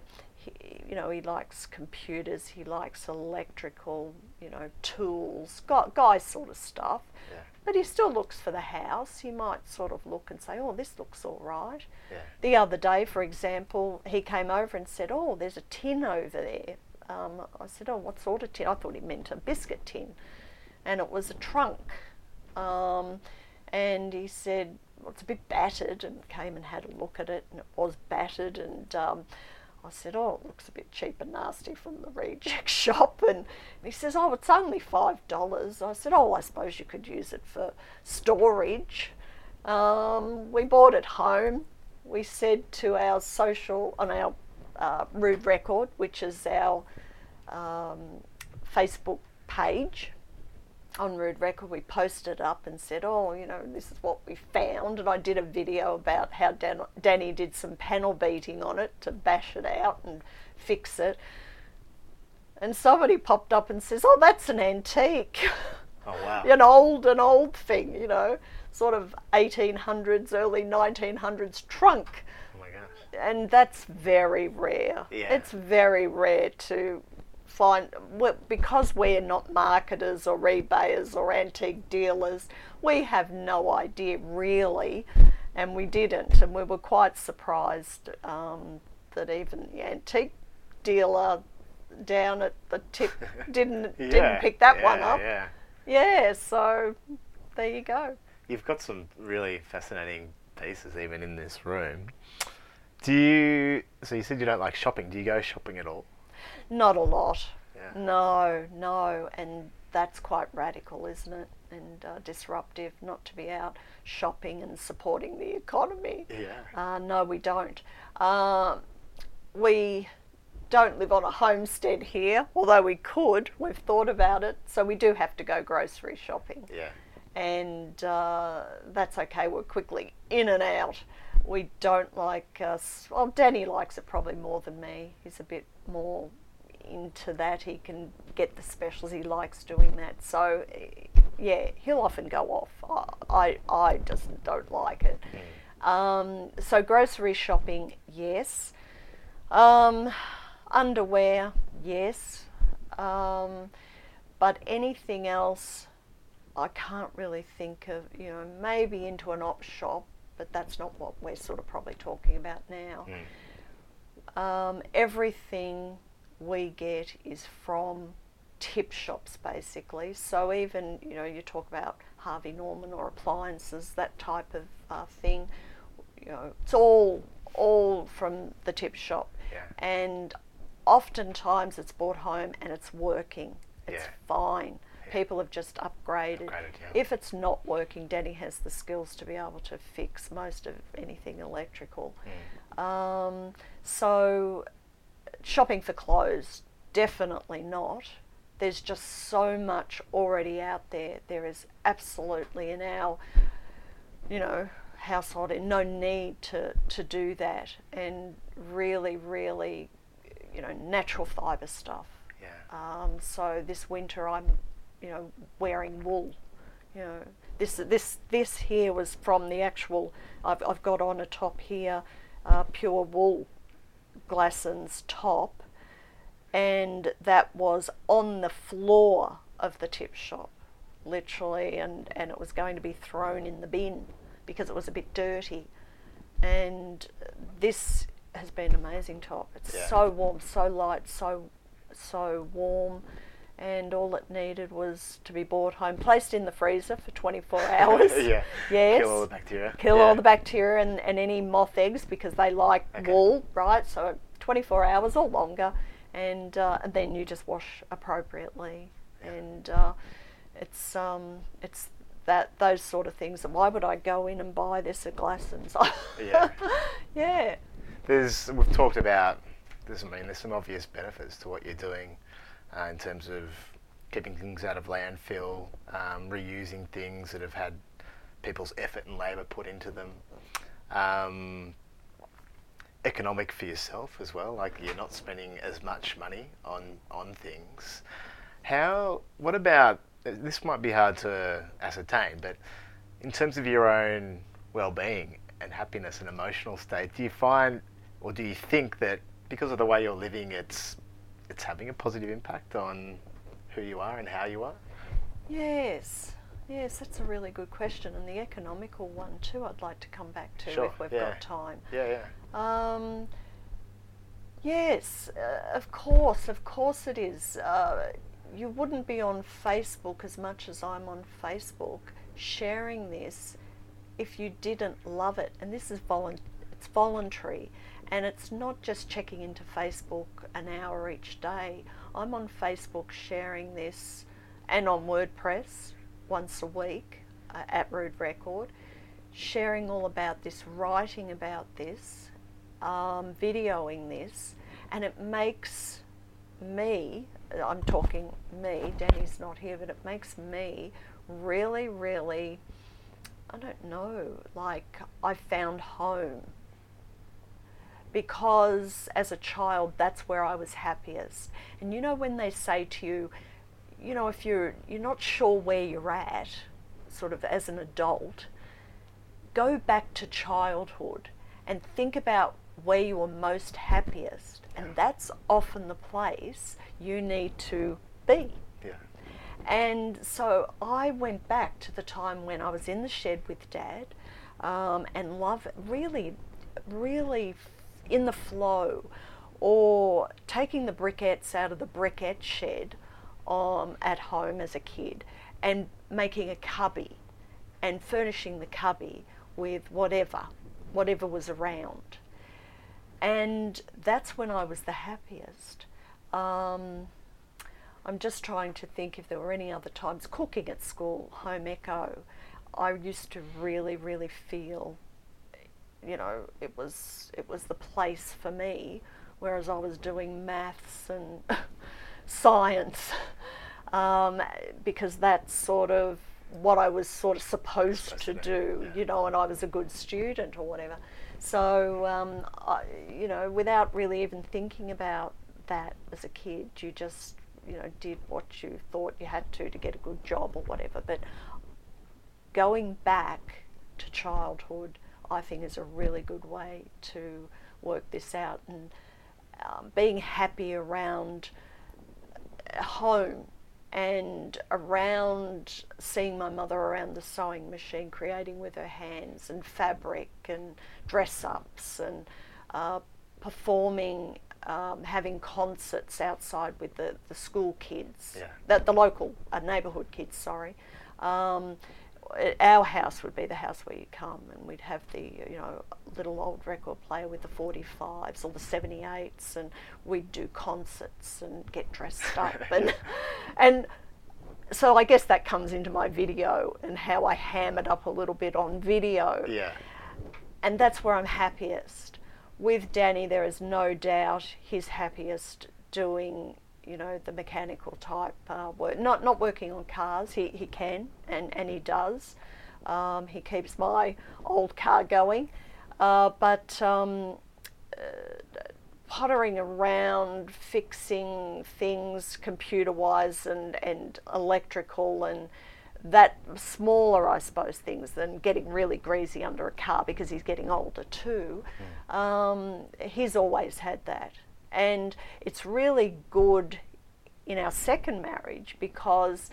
you know, he likes computers, he likes electrical, you know, tools, guy sort of stuff. Yeah. But he still looks for the house. He might sort of look and say, oh, this looks all right. Yeah. The other day, for example, he came over and said, oh, there's a tin over there. I said, oh, what sort of tin? I thought he meant a biscuit tin. And it was a trunk. And he said, well, it's a bit battered, and came and had a look at it, and it was battered. And I said, oh, it looks a bit cheap and nasty from the reject shop. And he says, oh, it's only $5. I said, oh, I suppose you could use it for storage. We bought it home. We said to our social, on our Rude Record, which is our Facebook page on Rude Record, we posted up and said, oh, you know, this is what we found. And I did a video about how Danny did some panel beating on it to bash it out and fix it. And somebody popped up and says, oh, that's an antique. Oh, wow. an old thing, you know, sort of 1800s, early 1900s trunk. And that's very rare. Yeah. It's very rare to find, because we're not marketers or rebayers or antique dealers, we have no idea really, and we didn't, and we were quite surprised that even the antique dealer down at the tip didn't pick that one up. Yeah, so there you go. You've got some really fascinating pieces even in this room. So you said you don't like shopping. Do you go shopping at all? Not a lot. Yeah. No. And that's quite radical, isn't it? And disruptive, not to be out shopping and supporting the economy. Yeah. No, we don't. We don't live on a homestead here, although we could. We've thought about it. So we do have to go grocery shopping. Yeah. And that's okay. We're quickly in and out. We don't like us. Well, Danny likes it probably more than me. He's a bit more into that. He can get the specials. He likes doing that. So, yeah, he'll often go off. I just don't like it. Mm. So grocery shopping, yes. Underwear, yes. But anything else, I can't really think of. You know, maybe into an op shop. But that's not what we're sort of probably talking about now. Mm. Everything we get is from tip shops, basically. So even, you know, you talk about Harvey Norman or appliances, that type of thing. You know, it's all from the tip shop. Yeah. And oftentimes it's bought home and it's working. It's fine. People have just upgraded yeah. If it's not working, Danny has the skills to be able to fix most of anything electrical. Mm. So shopping for clothes, definitely not. There's just so much already out there. There is absolutely in our, you know, household no need to do that, and really, really, you know, natural fibre stuff. Yeah. So this winter I'm, you know, wearing wool. You know, this here was from the actual. I've got on a top here, pure wool Glassons top, and that was on the floor of the tip shop, literally, and it was going to be thrown in the bin because it was a bit dirty. And this has been amazing top. It's so warm, so light, so warm, and all it needed was to be brought home, placed in the freezer for 24 hours. Kill all the bacteria. Kill all the bacteria and any moth eggs, because they like wool, right? So 24 hours or longer, and then you just wash appropriately. And it's that, those sort of things. And why would I go in and buy this at Glassons? We've talked about this. I mean, there's some obvious benefits to what you're doing in terms of keeping things out of landfill, reusing things that have had people's effort and labour put into them. Economic for yourself as well, like you're not spending as much money on things. What about, this might be hard to ascertain, but in terms of your own well-being and happiness and emotional state, do you find, or do you think that because of the way you're living, it's having a positive impact on who you are and how you are? Yes, that's a really good question, and the economical one too I'd like to come back to if we've got time. Yes, of course it is. You wouldn't be on Facebook as much as I'm on Facebook sharing this if you didn't love it. And this is it's voluntary, and it's not just checking into Facebook an hour each day. I'm on Facebook sharing this, and on WordPress once a week at Rude Record, sharing all about this, writing about this, videoing this, and it makes me, I'm talking me, Danny's not here, but it makes me really, really, I don't know, like I found home. Because as a child, that's where I was happiest. And you know when they say to you, you know, if you're not sure where you're at, sort of as an adult, go back to childhood and think about where you were most happiest. And that's often the place you need to be. Yeah. And so I went back to the time when I was in the shed with Dad, and love, really, really in the flow, or taking the briquettes out of the briquette shed at home as a kid and making a cubby and furnishing the cubby with whatever was around. And that's when I was the happiest. I'm just trying to think if there were any other times. Cooking at school, home eco, I used to really, really feel, you know, it was the place for me, whereas I was doing maths and science, because that's sort of what I was sort of supposed to do, you know, and I was a good student or whatever. So, I, you know, without really even thinking about that as a kid, you just, you know, did what you thought you had to get a good job or whatever. But going back to childhood, I think, is a really good way to work this out. And being happy around home and around seeing my mother around the sewing machine, creating with her hands, and fabric and dress-ups, and performing, having concerts outside with the school kids, the local neighbourhood kids, our house would be the house where you come, and we'd have the, you know, little old record player with the 45s or the 78s, and we'd do concerts and get dressed up. And so I guess that comes into my video and how I hammered up a little bit on video. Yeah. And that's where I'm happiest. With Danny, there is no doubt he's happiest doing, you know, the mechanical type work, not working on cars. He can, and he does. He keeps my old car going, but pottering around, fixing things computer-wise and electrical, and that smaller, I suppose, things than getting really greasy under a car, because he's getting older too. He's always had that. And it's really good in our second marriage because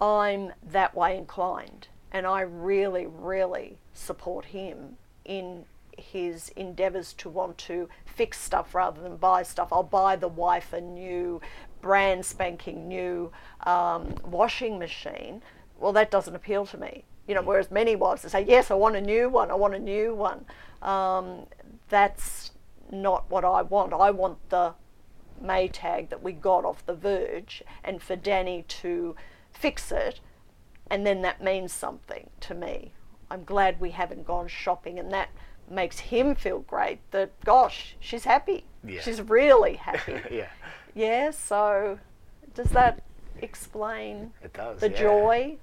I'm that way inclined, and I really, really support him in his endeavours to want to fix stuff rather than buy stuff. I'll buy the wife a new, brand spanking new washing machine. Well, that doesn't appeal to me. You know, whereas many wives say, yes, I want a new one, I want a new one. That's not what I want. I want the Maytag that we got off the Verge, and for Danny to fix it, and then that means something to me. I'm glad we haven't gone shopping, and that makes him feel great that, gosh, she's happy. Yeah. She's really happy. Yeah. Yeah, so does that explain the joy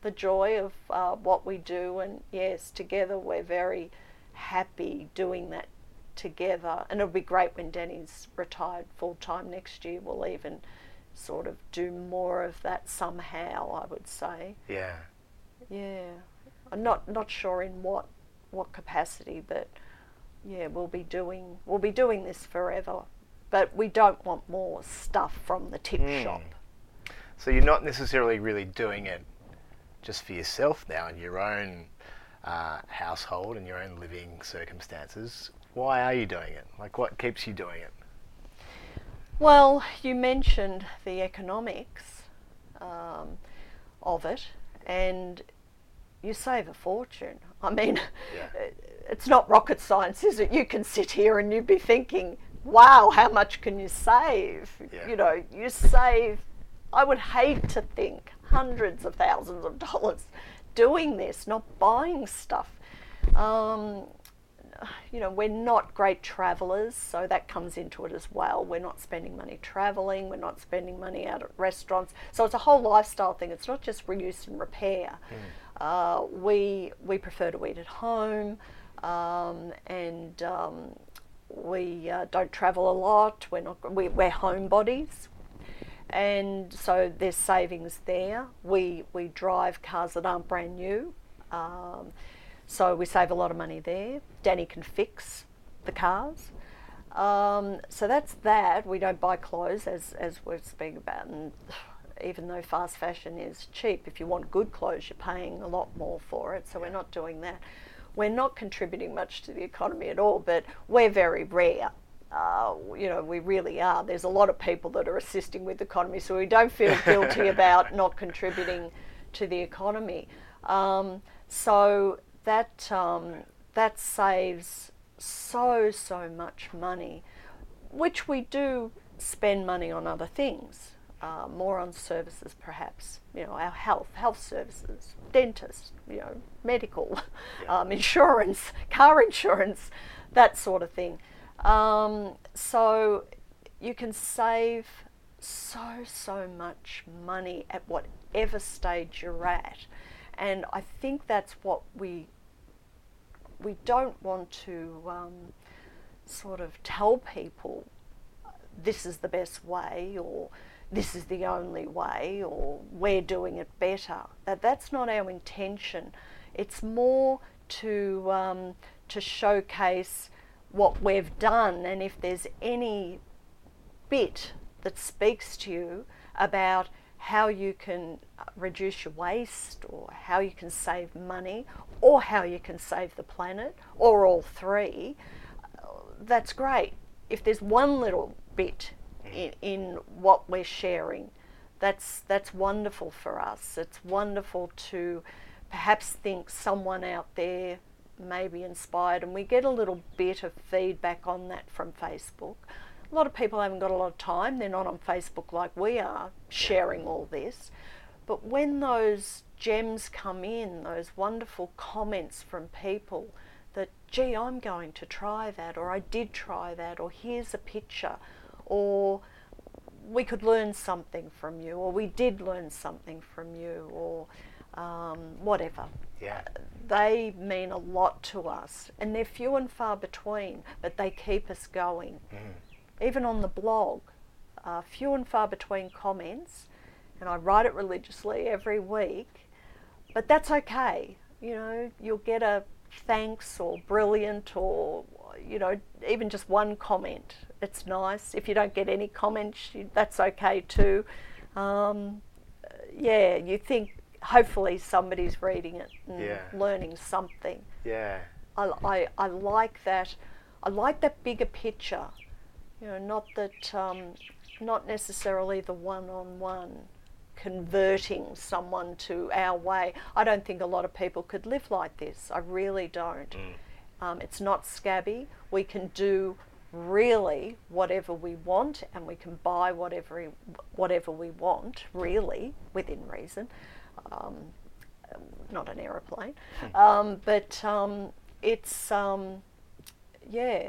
of what we do? And yes, together we're very happy doing that together, and it'll be great when Danny's retired full-time next year. We'll even sort of do more of that somehow, I would say. Yeah I'm not sure in what capacity, but yeah, we'll be doing this forever, but we don't want more stuff from the tip shop. So you're not necessarily really doing it just for yourself now, in your own household and your own living circumstances. Why are you doing it? Like, what keeps you doing it? Well, you mentioned the economics of it, and you save a fortune. I mean, It's not rocket science, is it? You can sit here and you'd be thinking, wow, how much can you save? Yeah. You know, you save, I would hate to think, hundreds of thousands of dollars doing this, not buying stuff. You know, we're not great travellers, so that comes into it as well. We're not spending money travelling, we're not spending money out at restaurants. So it's a whole lifestyle thing. It's not just reuse and repair. We prefer to eat at home, and we don't travel a lot. We're homebodies. And so there's savings there. We drive cars that aren't brand new, so we save a lot of money there. Danny can fix the cars, so that's that. We don't buy clothes, as we're speaking about, and even though fast fashion is cheap, if you want good clothes, you're paying a lot more for it. So we're not doing that. We're not contributing much to the economy at all, but we're very rare. You know, we really are. There's a lot of people that are assisting with the economy, so we don't feel guilty about not contributing to the economy. So that that saves so much money, which we do spend money on other things, more on services perhaps. You know, our health services, dentist, you know, medical, insurance, car insurance, that sort of thing. So you can save so much money at whatever stage you're at, and I think that's what we don't want to sort of tell people, this is the best way, or this is the only way, or we're doing it better. That's not our intention. It's more to showcase what we've done, and if there's any bit that speaks to you about how you can reduce your waste, or how you can save money, or how you can save the planet, or all three, that's great. If there's one little bit in what we're sharing, that's wonderful for us. It's wonderful to perhaps think someone out there may be inspired, and we get a little bit of feedback on that from Facebook. A lot of people haven't got a lot of time, they're not on Facebook like we are, sharing all this. But when those gems come in, those wonderful comments from people that, gee, I'm going to try that, or I did try that, or here's a picture, or we could learn something from you, or we did learn something from you, or whatever. Yeah. They mean a lot to us, and they're few and far between, but they keep us going. Even on the blog, few and far between comments, and I write it religiously every week, but that's okay. You know, you'll get a thanks or brilliant, or you know, even just one comment, it's nice. If you don't get any comments, that's okay too. Yeah, you think hopefully somebody's reading it and learning something. Yeah. I like that. I like that bigger picture. You know, not that, not necessarily the one-on-one converting someone to our way. I don't think a lot of people could live like this. I really don't. It's not scabby. We can do really whatever we want, and we can buy whatever we want, really, within reason. Not an aeroplane. But it's, yeah,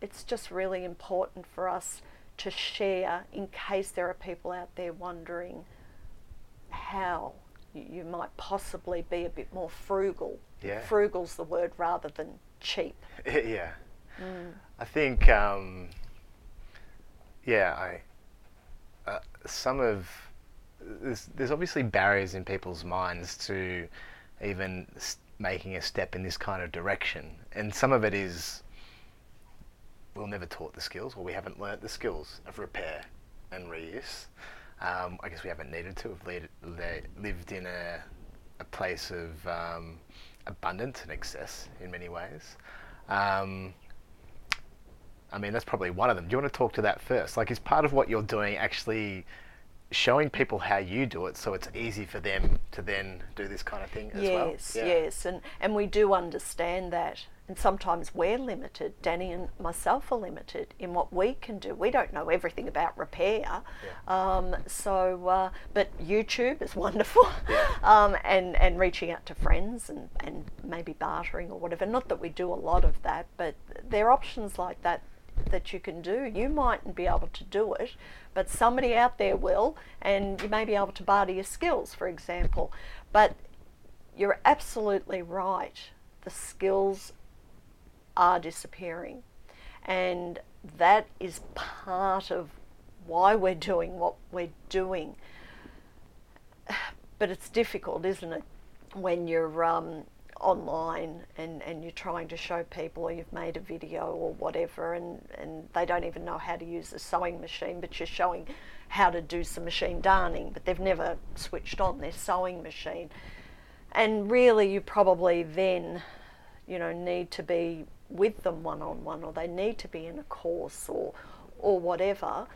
it's just really important for us to share in case there are people out there wondering how you might possibly be a bit more frugal. Yeah. Frugal's the word rather than cheap. Yeah. I think, some of this, there's obviously barriers in people's minds to even making a step in this kind of direction, and some of it is we're never taught the skills, or we haven't learnt the skills of repair and reuse. I guess we haven't needed to. We've lived in a place of abundance and excess in many ways. I mean, that's probably one of them. Do you want to talk to that first? Like, is part of what you're doing actually showing people how you do it so it's easy for them to then do this kind of thing as well? Yes, and we do understand that. And sometimes we're limited, Danny and myself are limited in what we can do. We don't know everything about repair. But YouTube is wonderful. And reaching out to friends and maybe bartering or whatever. Not that we do a lot of that, but there are options like that that you can do. You mightn't be able to do it, but somebody out there will, and you may be able to barter your skills, for example. But you're absolutely right. The skills are disappearing, and that is part of why we're doing what we're doing. But it's difficult, isn't it, when you're online and you're trying to show people, or you've made a video or whatever, and they don't even know how to use a sewing machine, but you're showing how to do some machine darning, but they've never switched on their sewing machine. And really, you probably then, you know, need to be with them one-on-one, or they need to be in a course or whatever.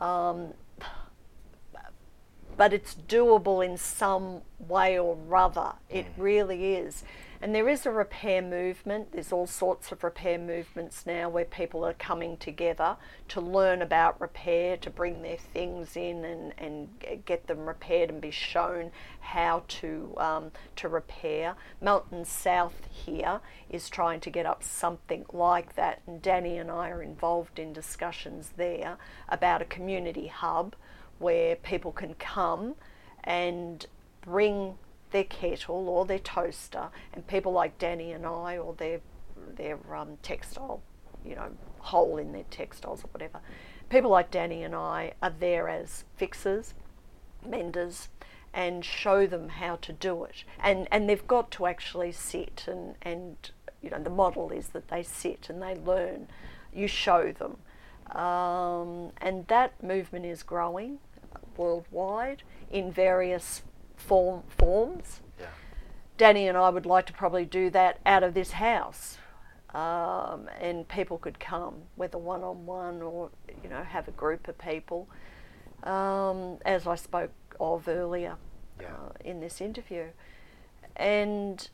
But it's doable in some way or other. It really is. And there is a repair movement. There's all sorts of repair movements now where people are coming together to learn about repair, to bring their things in and get them repaired and be shown how to repair. Melton South here is trying to get up something like that, and Danny and I are involved in discussions there about a community hub where people can come and bring their kettle or their toaster, and people like Danny and I, or their textile, you know, hole in their textiles or whatever. People like Danny and I are there as fixers, menders, and show them how to do it. And they've got to actually sit and, you know, the model is that they sit and they learn. You show them. And that movement is growing worldwide in various forms. Yeah. Danny and I would like to probably do that out of this house, and people could come, whether one-on-one or, you know, have a group of people, as I spoke of earlier in this interview. And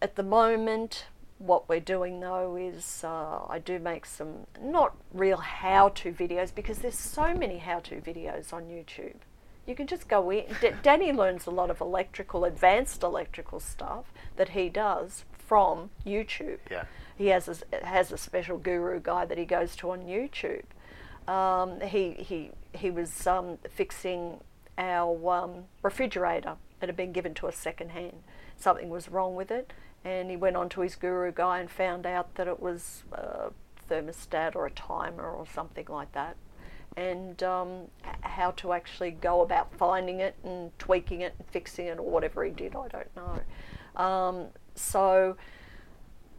at the moment, what we're doing though is I do make some not real how-to videos, because there's so many how-to videos on YouTube. You can just go in. Danny learns a lot of advanced electrical stuff that he does from YouTube. Yeah. He has a special guru guy that he goes to on YouTube. He was fixing our refrigerator that had been given to us secondhand. Something was wrong with it. And he went on to his guru guy and found out that it was a thermostat or a timer or something like that, and how to actually go about finding it and tweaking it and fixing it or whatever he did, I don't know. So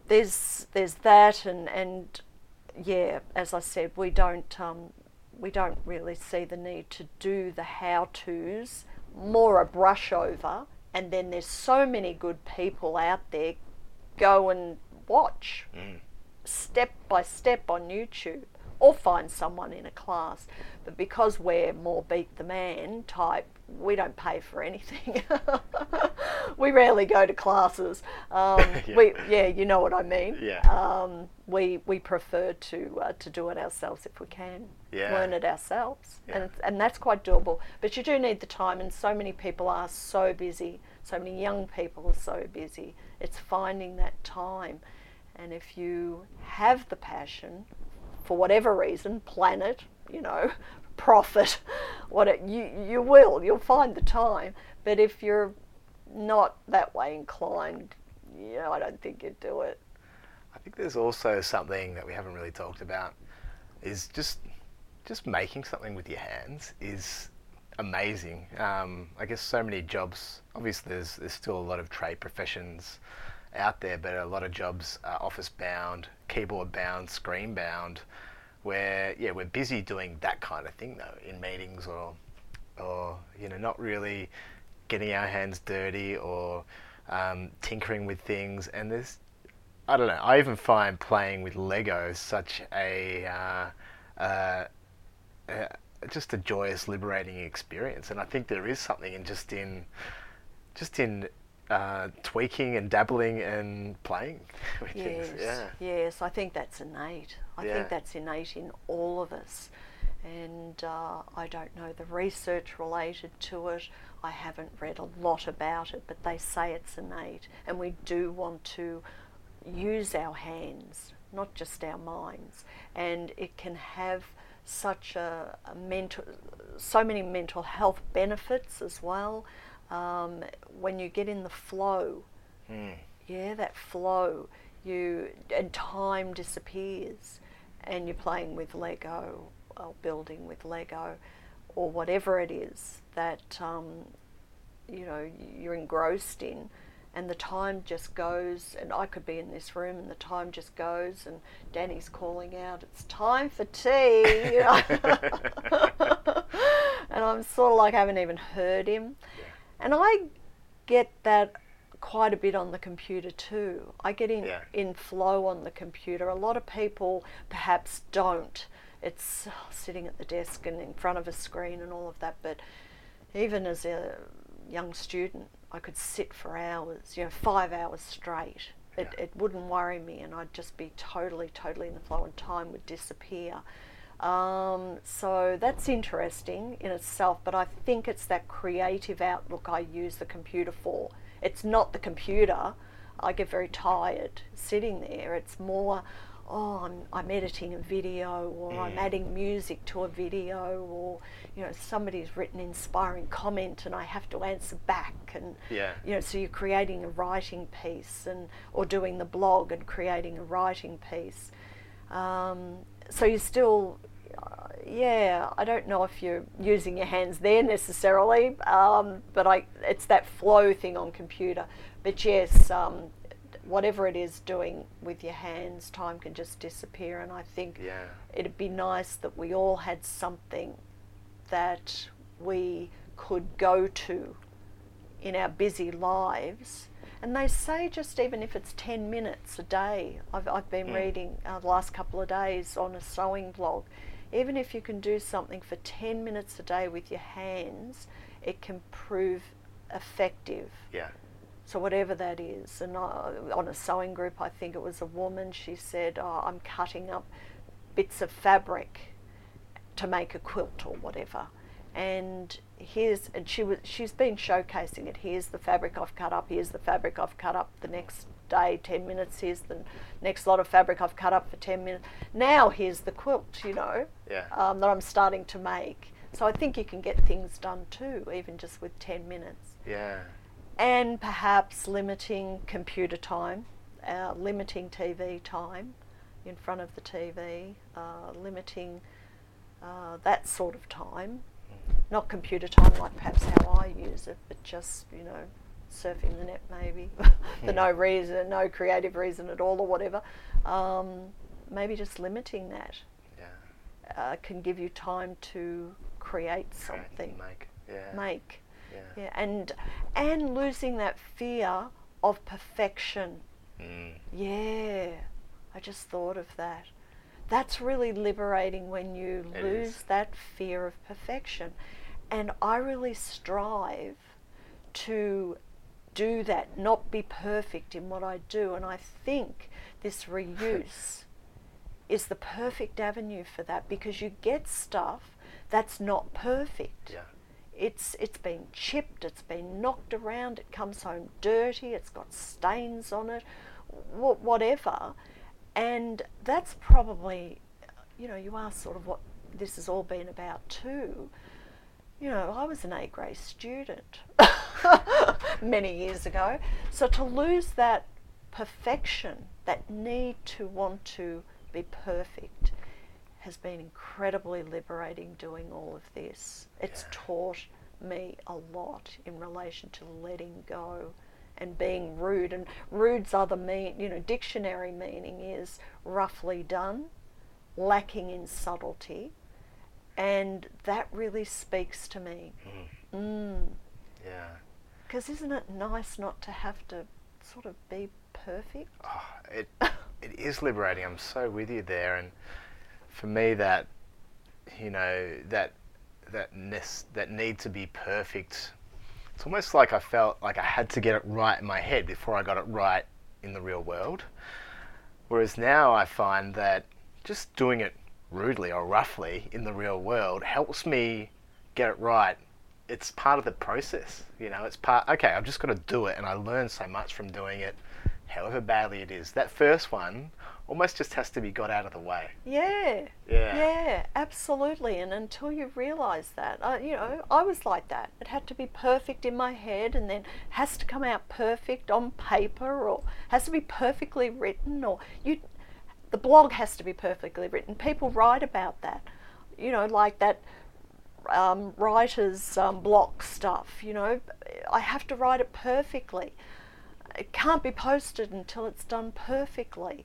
there's that, and yeah, as I said, we don't really see the need to do the how-tos, more a brush over, and then there's so many good people out there. Go and watch step by step on YouTube, or find someone in a class. But because we're more beat the man type, we don't pay for anything. We rarely go to classes. Yeah. You know what I mean. Yeah. We prefer to do it ourselves if we can. Yeah. Learn it ourselves, and that's quite doable. But you do need the time, and so many people are so busy. So many young people are so busy. It's finding that time, and if you have the passion, for whatever reason, planet, profit, you'll find the time. But if you're not that way inclined, I don't think you'd do it. I think there's also something that we haven't really talked about, is just making something with your hands is amazing. I guess so many jobs, obviously there's still a lot of trade professions out there, but a lot of jobs are office bound, keyboard bound, screen bound, where we're busy doing that kind of thing though in meetings or not really getting our hands dirty or tinkering with things. And there's, I don't know, I even find playing with Lego such a joyous, liberating experience. And I think there is something in tweaking and dabbling and playing with things. Yes, I think that's innate. I think that's innate in all of us. And I don't know the research related to it. I haven't read a lot about it, but they say it's innate. And we do want to use our hands, not just our minds. And it can have such so many mental health benefits as well. When you get in the flow, that flow, and time disappears, and you're playing with Lego or building with Lego or whatever it is that you're engrossed in, and the time just goes. And I could be in this room and the time just goes, and Danny's calling out, "It's time for tea," and I'm sort of like, I haven't even heard him. And I get that quite a bit on the computer too. I get in flow on the computer. A lot of people perhaps don't. It's sitting at the desk and in front of a screen and all of that. But even as a young student, I could sit for hours, 5 hours straight. It wouldn't worry me, and I'd just be totally, totally in the flow, and time would disappear. So that's interesting in itself, but I think it's that creative outlook I use the computer for. It's not the computer. I get very tired sitting there. It's more, I'm editing a video, or I'm adding music to a video, or somebody's written inspiring comment and I have to answer back, and so you're creating a writing piece, and or doing the blog and creating a writing piece. So you're still, I don't know if you're using your hands there necessarily, but it's that flow thing on computer. But yes, whatever it is doing with your hands, time can just disappear. And I think it'd be nice that we all had something that we could go to in our busy lives. And they say just even if it's 10 minutes a day, I've been reading the last couple of days on a sewing blog, even if you can do something for 10 minutes a day with your hands, it can prove effective. Yeah. So whatever that is. And on a sewing group, I think it was a woman, she said, I'm cutting up bits of fabric to make a quilt or whatever. And she's been showcasing it. Here's the fabric I've cut up. Here's the fabric I've cut up. The next day, 10 minutes. Here's the next lot of fabric I've cut up for 10 minutes. Now here's the quilt. That I'm starting to make. So I think you can get things done too, even just with 10 minutes. Yeah. And perhaps limiting computer time, limiting TV time, in front of the TV, limiting that sort of time. Not computer time, like perhaps how I use it, but just, surfing the net maybe, for no reason, no creative reason at all or whatever, maybe just limiting that can give you time to create something. Make. Yeah. And losing that fear of perfection. Yeah, I just thought of that. That's really liberating when you lose that fear of perfection. And I really strive to do that, not be perfect in what I do. And I think this reuse is the perfect avenue for that, because you get stuff that's not perfect. Yeah. It's been chipped, it's been knocked around, it comes home dirty, it's got stains on it, whatever. And that's probably, you asked sort of what this has all been about too. I was an A-grade student many years ago. So to lose that perfection, that need to want to be perfect, has been incredibly liberating doing all of this. It's taught me a lot in relation to letting go and being rude. And rude's other dictionary meaning is roughly done, lacking in subtlety. And that really speaks to me. Yeah. Because isn't it nice not to have to sort of be perfect? Oh, it is liberating. I'm so with you there. And for me, that that need to be perfect, it's almost like I felt like I had to get it right in my head before I got it right in the real world. Whereas now I find that just doing it rudely or roughly in the real world helps me get it right. It's part of the process, it's part, I've just got to do it, and I learn so much from doing it, however badly it is. That first one almost just has to be got out of the way. Yeah, absolutely. And until you realise that, I was like that. It had to be perfect in my head, and then has to come out perfect on paper, or has to be perfectly written, or the blog has to be perfectly written. People write about that, like that writer's block stuff, I have to write it perfectly. It can't be posted until it's done perfectly.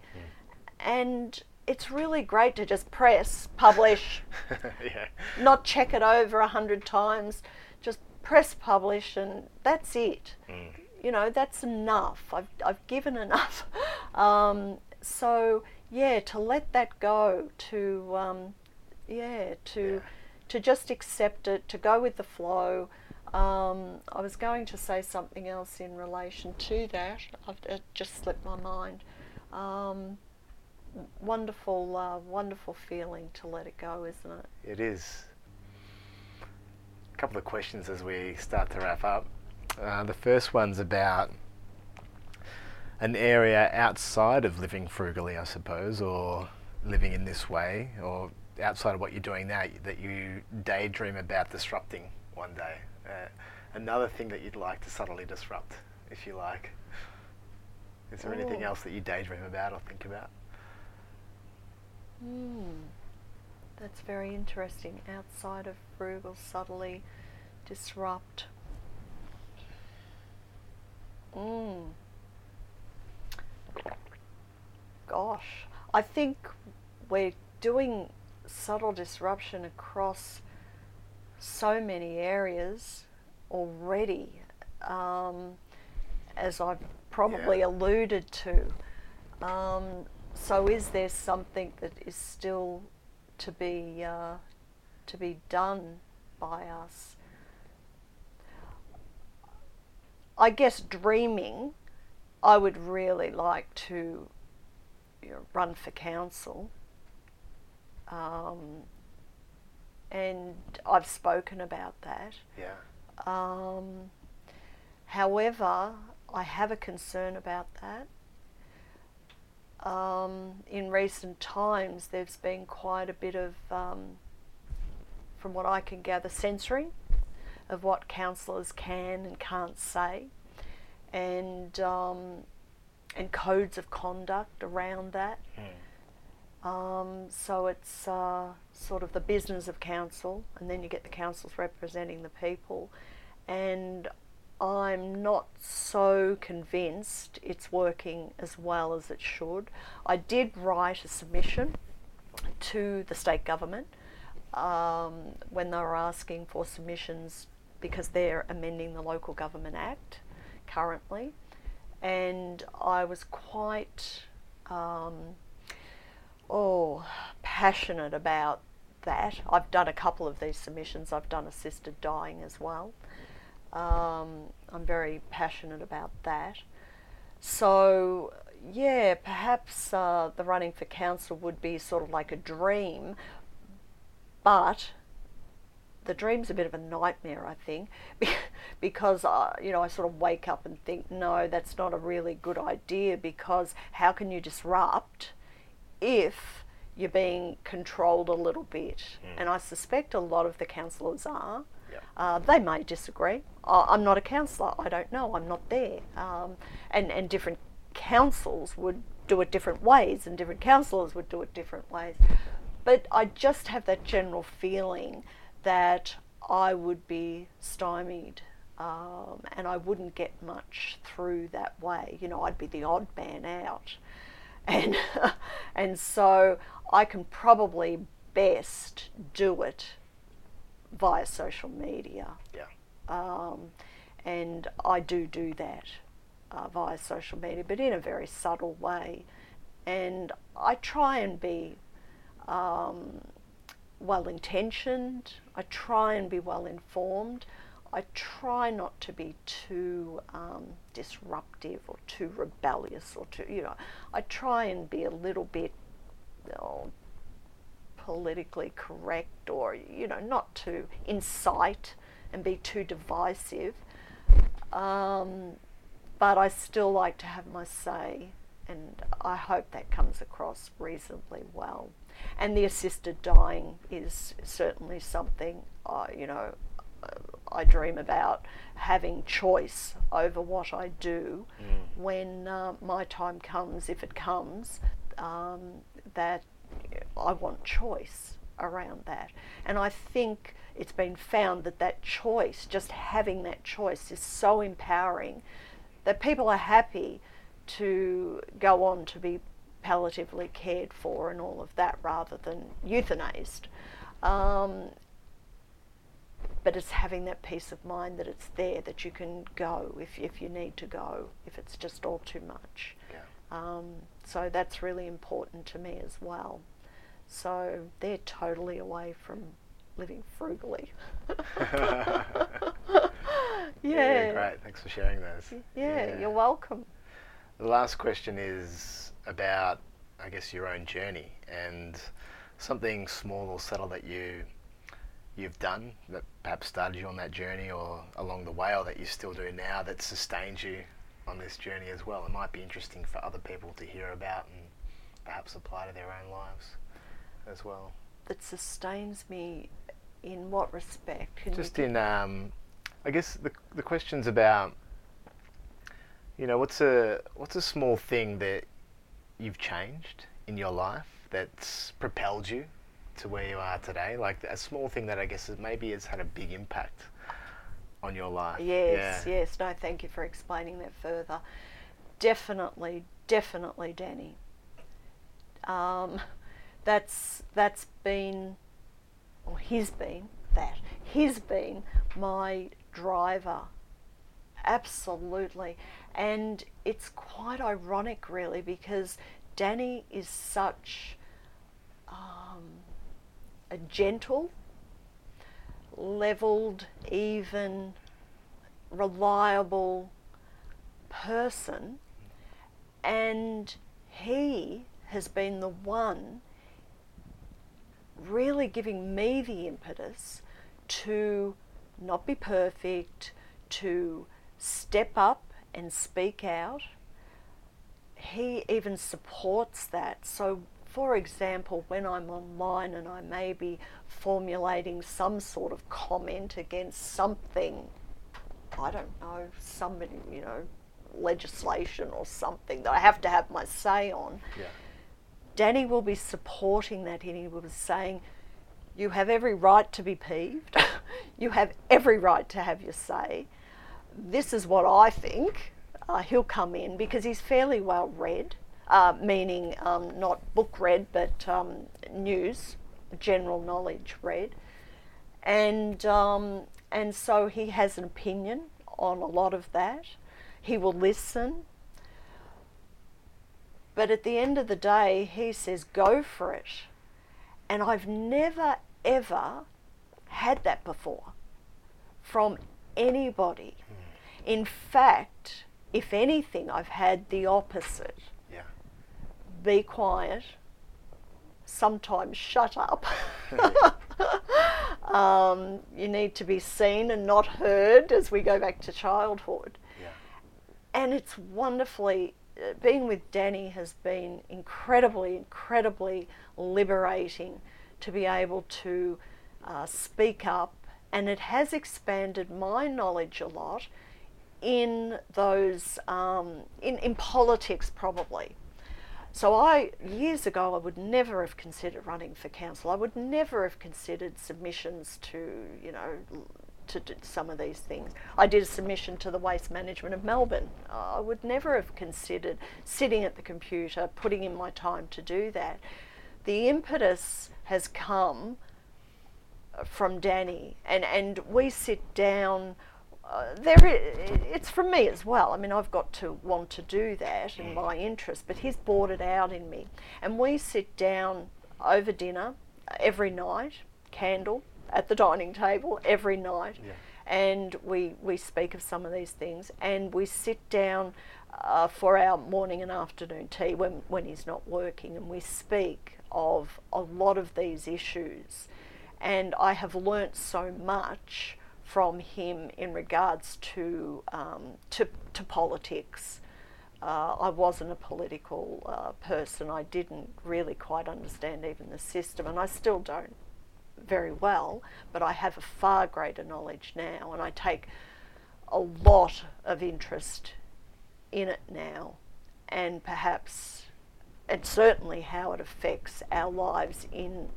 And it's really great to just press publish, not check it over 100 times, just press publish, and that's it. That's enough. I've given enough. So yeah, to let that go, to just accept it, to go with the flow. I was going to say something else in relation to that. It just slipped my mind. Wonderful feeling to let it go, isn't it? It is. A couple of questions as we start to wrap up. The first one's about an area outside of living frugally, I suppose, or living in this way, or outside of what you're doing now, that you daydream about disrupting one day. Another thing that you'd like to subtly disrupt, if you like. Is there anything else that you daydream about or think about? That's very interesting. Outside of frugal, subtly disrupt. Gosh, I think we're doing subtle disruption across so many areas already, as I've probably alluded to. So is there something that is still to be done by us? I guess dreaming, I would really like to run for council. And I've spoken about that. However, I have a concern about that. In recent times, there's been quite a bit of, from what I can gather, censoring of what councillors can and can't say, and codes of conduct around that. So it's sort of the business of council, and then you get the councils representing the people. And I'm not so convinced it's working as well as it should. I did write a submission to the state government when they were asking for submissions because they're amending the Local Government Act currently, and I was quite passionate about that. I've done a couple of these submissions. I've done assisted dying as well. I'm very passionate about that. So yeah, perhaps the running for council would be sort of like a dream, but the dream's a bit of a nightmare, I think, because I sort of wake up and think, no, that's not a really good idea, because how can you disrupt if you're being controlled a little bit? Mm. And I suspect a lot of the councillors are. Yep. They may disagree. I'm not a councillor. I don't know. I'm not there. And different councils would do it different ways, and different councillors would do it different ways. But I just have that general feeling that I would be stymied, and I wouldn't get much through that way. I'd be the odd man out. And so I can probably best do it via social media. Yeah. And I do that via social media, but in a very subtle way. And I try and be well-intentioned. I try and be well-informed. I try not to be too disruptive or too rebellious or too, I try and be a little bit politically correct, or, not to incite and be too divisive. But I still like to have my say, and I hope that comes across reasonably well. And the assisted dying is certainly something, I dream about, having choice over what I do when my time comes, if it comes, that I want choice around that. And I think it's been found that choice, just having that choice, is so empowering that people are happy to go on to be palliatively cared for and all of that, rather than euthanized. But it's having that peace of mind that it's there, that you can go if you need to go, if it's just all too much. Yeah. So that's really important to me as well. So they're totally away from living frugally. Yeah, great. Thanks for sharing those. Yeah, you're welcome. The last question is about, I guess, your own journey and something small or subtle that you've done that perhaps started you on that journey or along the way, or that you still do now that sustains you on this journey as well. It might be interesting for other people to hear about and perhaps apply to their own lives as well. That sustains me in what respect? I guess the question's about, what's a small thing that you've changed in your life that's propelled you to where you are today, like a small thing that I guess is maybe has had a big impact on your life. Yes. No, thank you for explaining that further. Definitely, Danny. He's been my driver. Absolutely. And it's quite ironic, really, because Danny is such a gentle, leveled, even, reliable person, and he has been the one really giving me the impetus to not be perfect, to step up and speak out. He even supports that. So, for example, when I'm online and I may be formulating some sort of comment against something, I don't know, somebody, legislation or something that I have to have my say on, Danny will be supporting that, and he will be saying, you have every right to be peeved, you have every right to have your say, this is what I think, he'll come in because he's fairly well read, meaning not book read, but news, general knowledge read. And so he has an opinion on a lot of that. He will listen. But at the end of the day, he says, go for it. And I've never, ever had that before from anybody. In fact, if anything, I've had the opposite. Yeah. Be quiet. Sometimes shut up. You need to be seen and not heard, as we go back to childhood. Yeah. And it's wonderfully, being with Danny has been incredibly, incredibly liberating to be able to speak up, and it has expanded my knowledge a lot in those, in politics probably. So years ago, I would never have considered running for council. I would never have considered submissions to, to some of these things. I did a submission to the Waste Management of Melbourne. I would never have considered sitting at the computer, putting in my time to do that. The impetus has come from Danny, and we sit down. It's from me as well. I mean, I've got to want to do that in my interest, but he's brought it out in me. And we sit down over dinner every night, candle, at the dining table every night, yeah. And we speak of some of these things, and we sit down for our morning and afternoon tea when he's not working, and we speak of a lot of these issues. And I have learnt so much from him in regards to politics. I wasn't a political person. I didn't really quite understand even the system, and I still don't very well, but I have a far greater knowledge now, and I take a lot of interest in it now, and perhaps, and certainly how it affects our lives in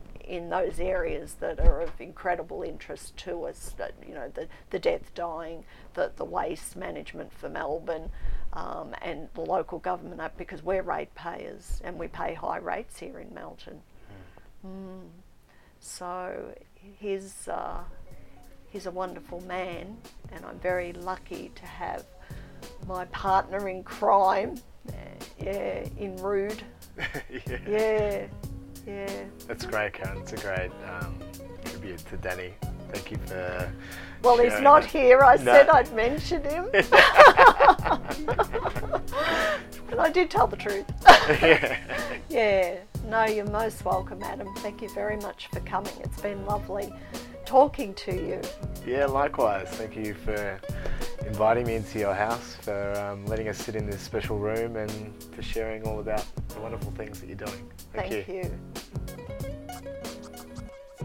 those areas that are of incredible interest to us, that, the death, dying, the waste management for Melbourne, and the Local Government Act, because we're ratepayers and we pay high rates here in Melton. Mm. So he's a wonderful man, and I'm very lucky to have my partner in crime, in Rude. Yeah. That's great, Karen. It's a great tribute to Danny. Thank you for... Well, he's not here. I said I'd mention him. But I did tell the truth. Yeah. No, you're most welcome, Adam. Thank you very much for coming. It's been lovely talking to you. Yeah, likewise. Thank you for inviting me into your house, for letting us sit in this special room, and for sharing all about the wonderful things that you're doing. Thank you.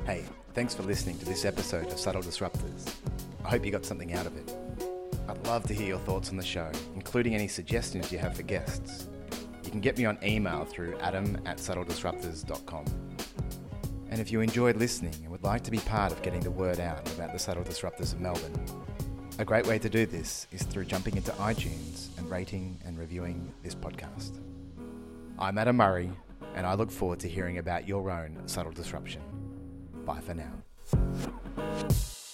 Hey, thanks for listening to this episode of Subtle Disruptors. I hope you got something out of it. I'd love to hear your thoughts on the show, including any suggestions you have for guests. You can get me on email through adam@subtledisruptors.com. And if you enjoyed listening and would like to be part of getting the word out about the Subtle Disruptors of Melbourne, a great way to do this is through jumping into iTunes and rating and reviewing this podcast. I'm Adam Murray, and I look forward to hearing about your own subtle disruption. Bye for now.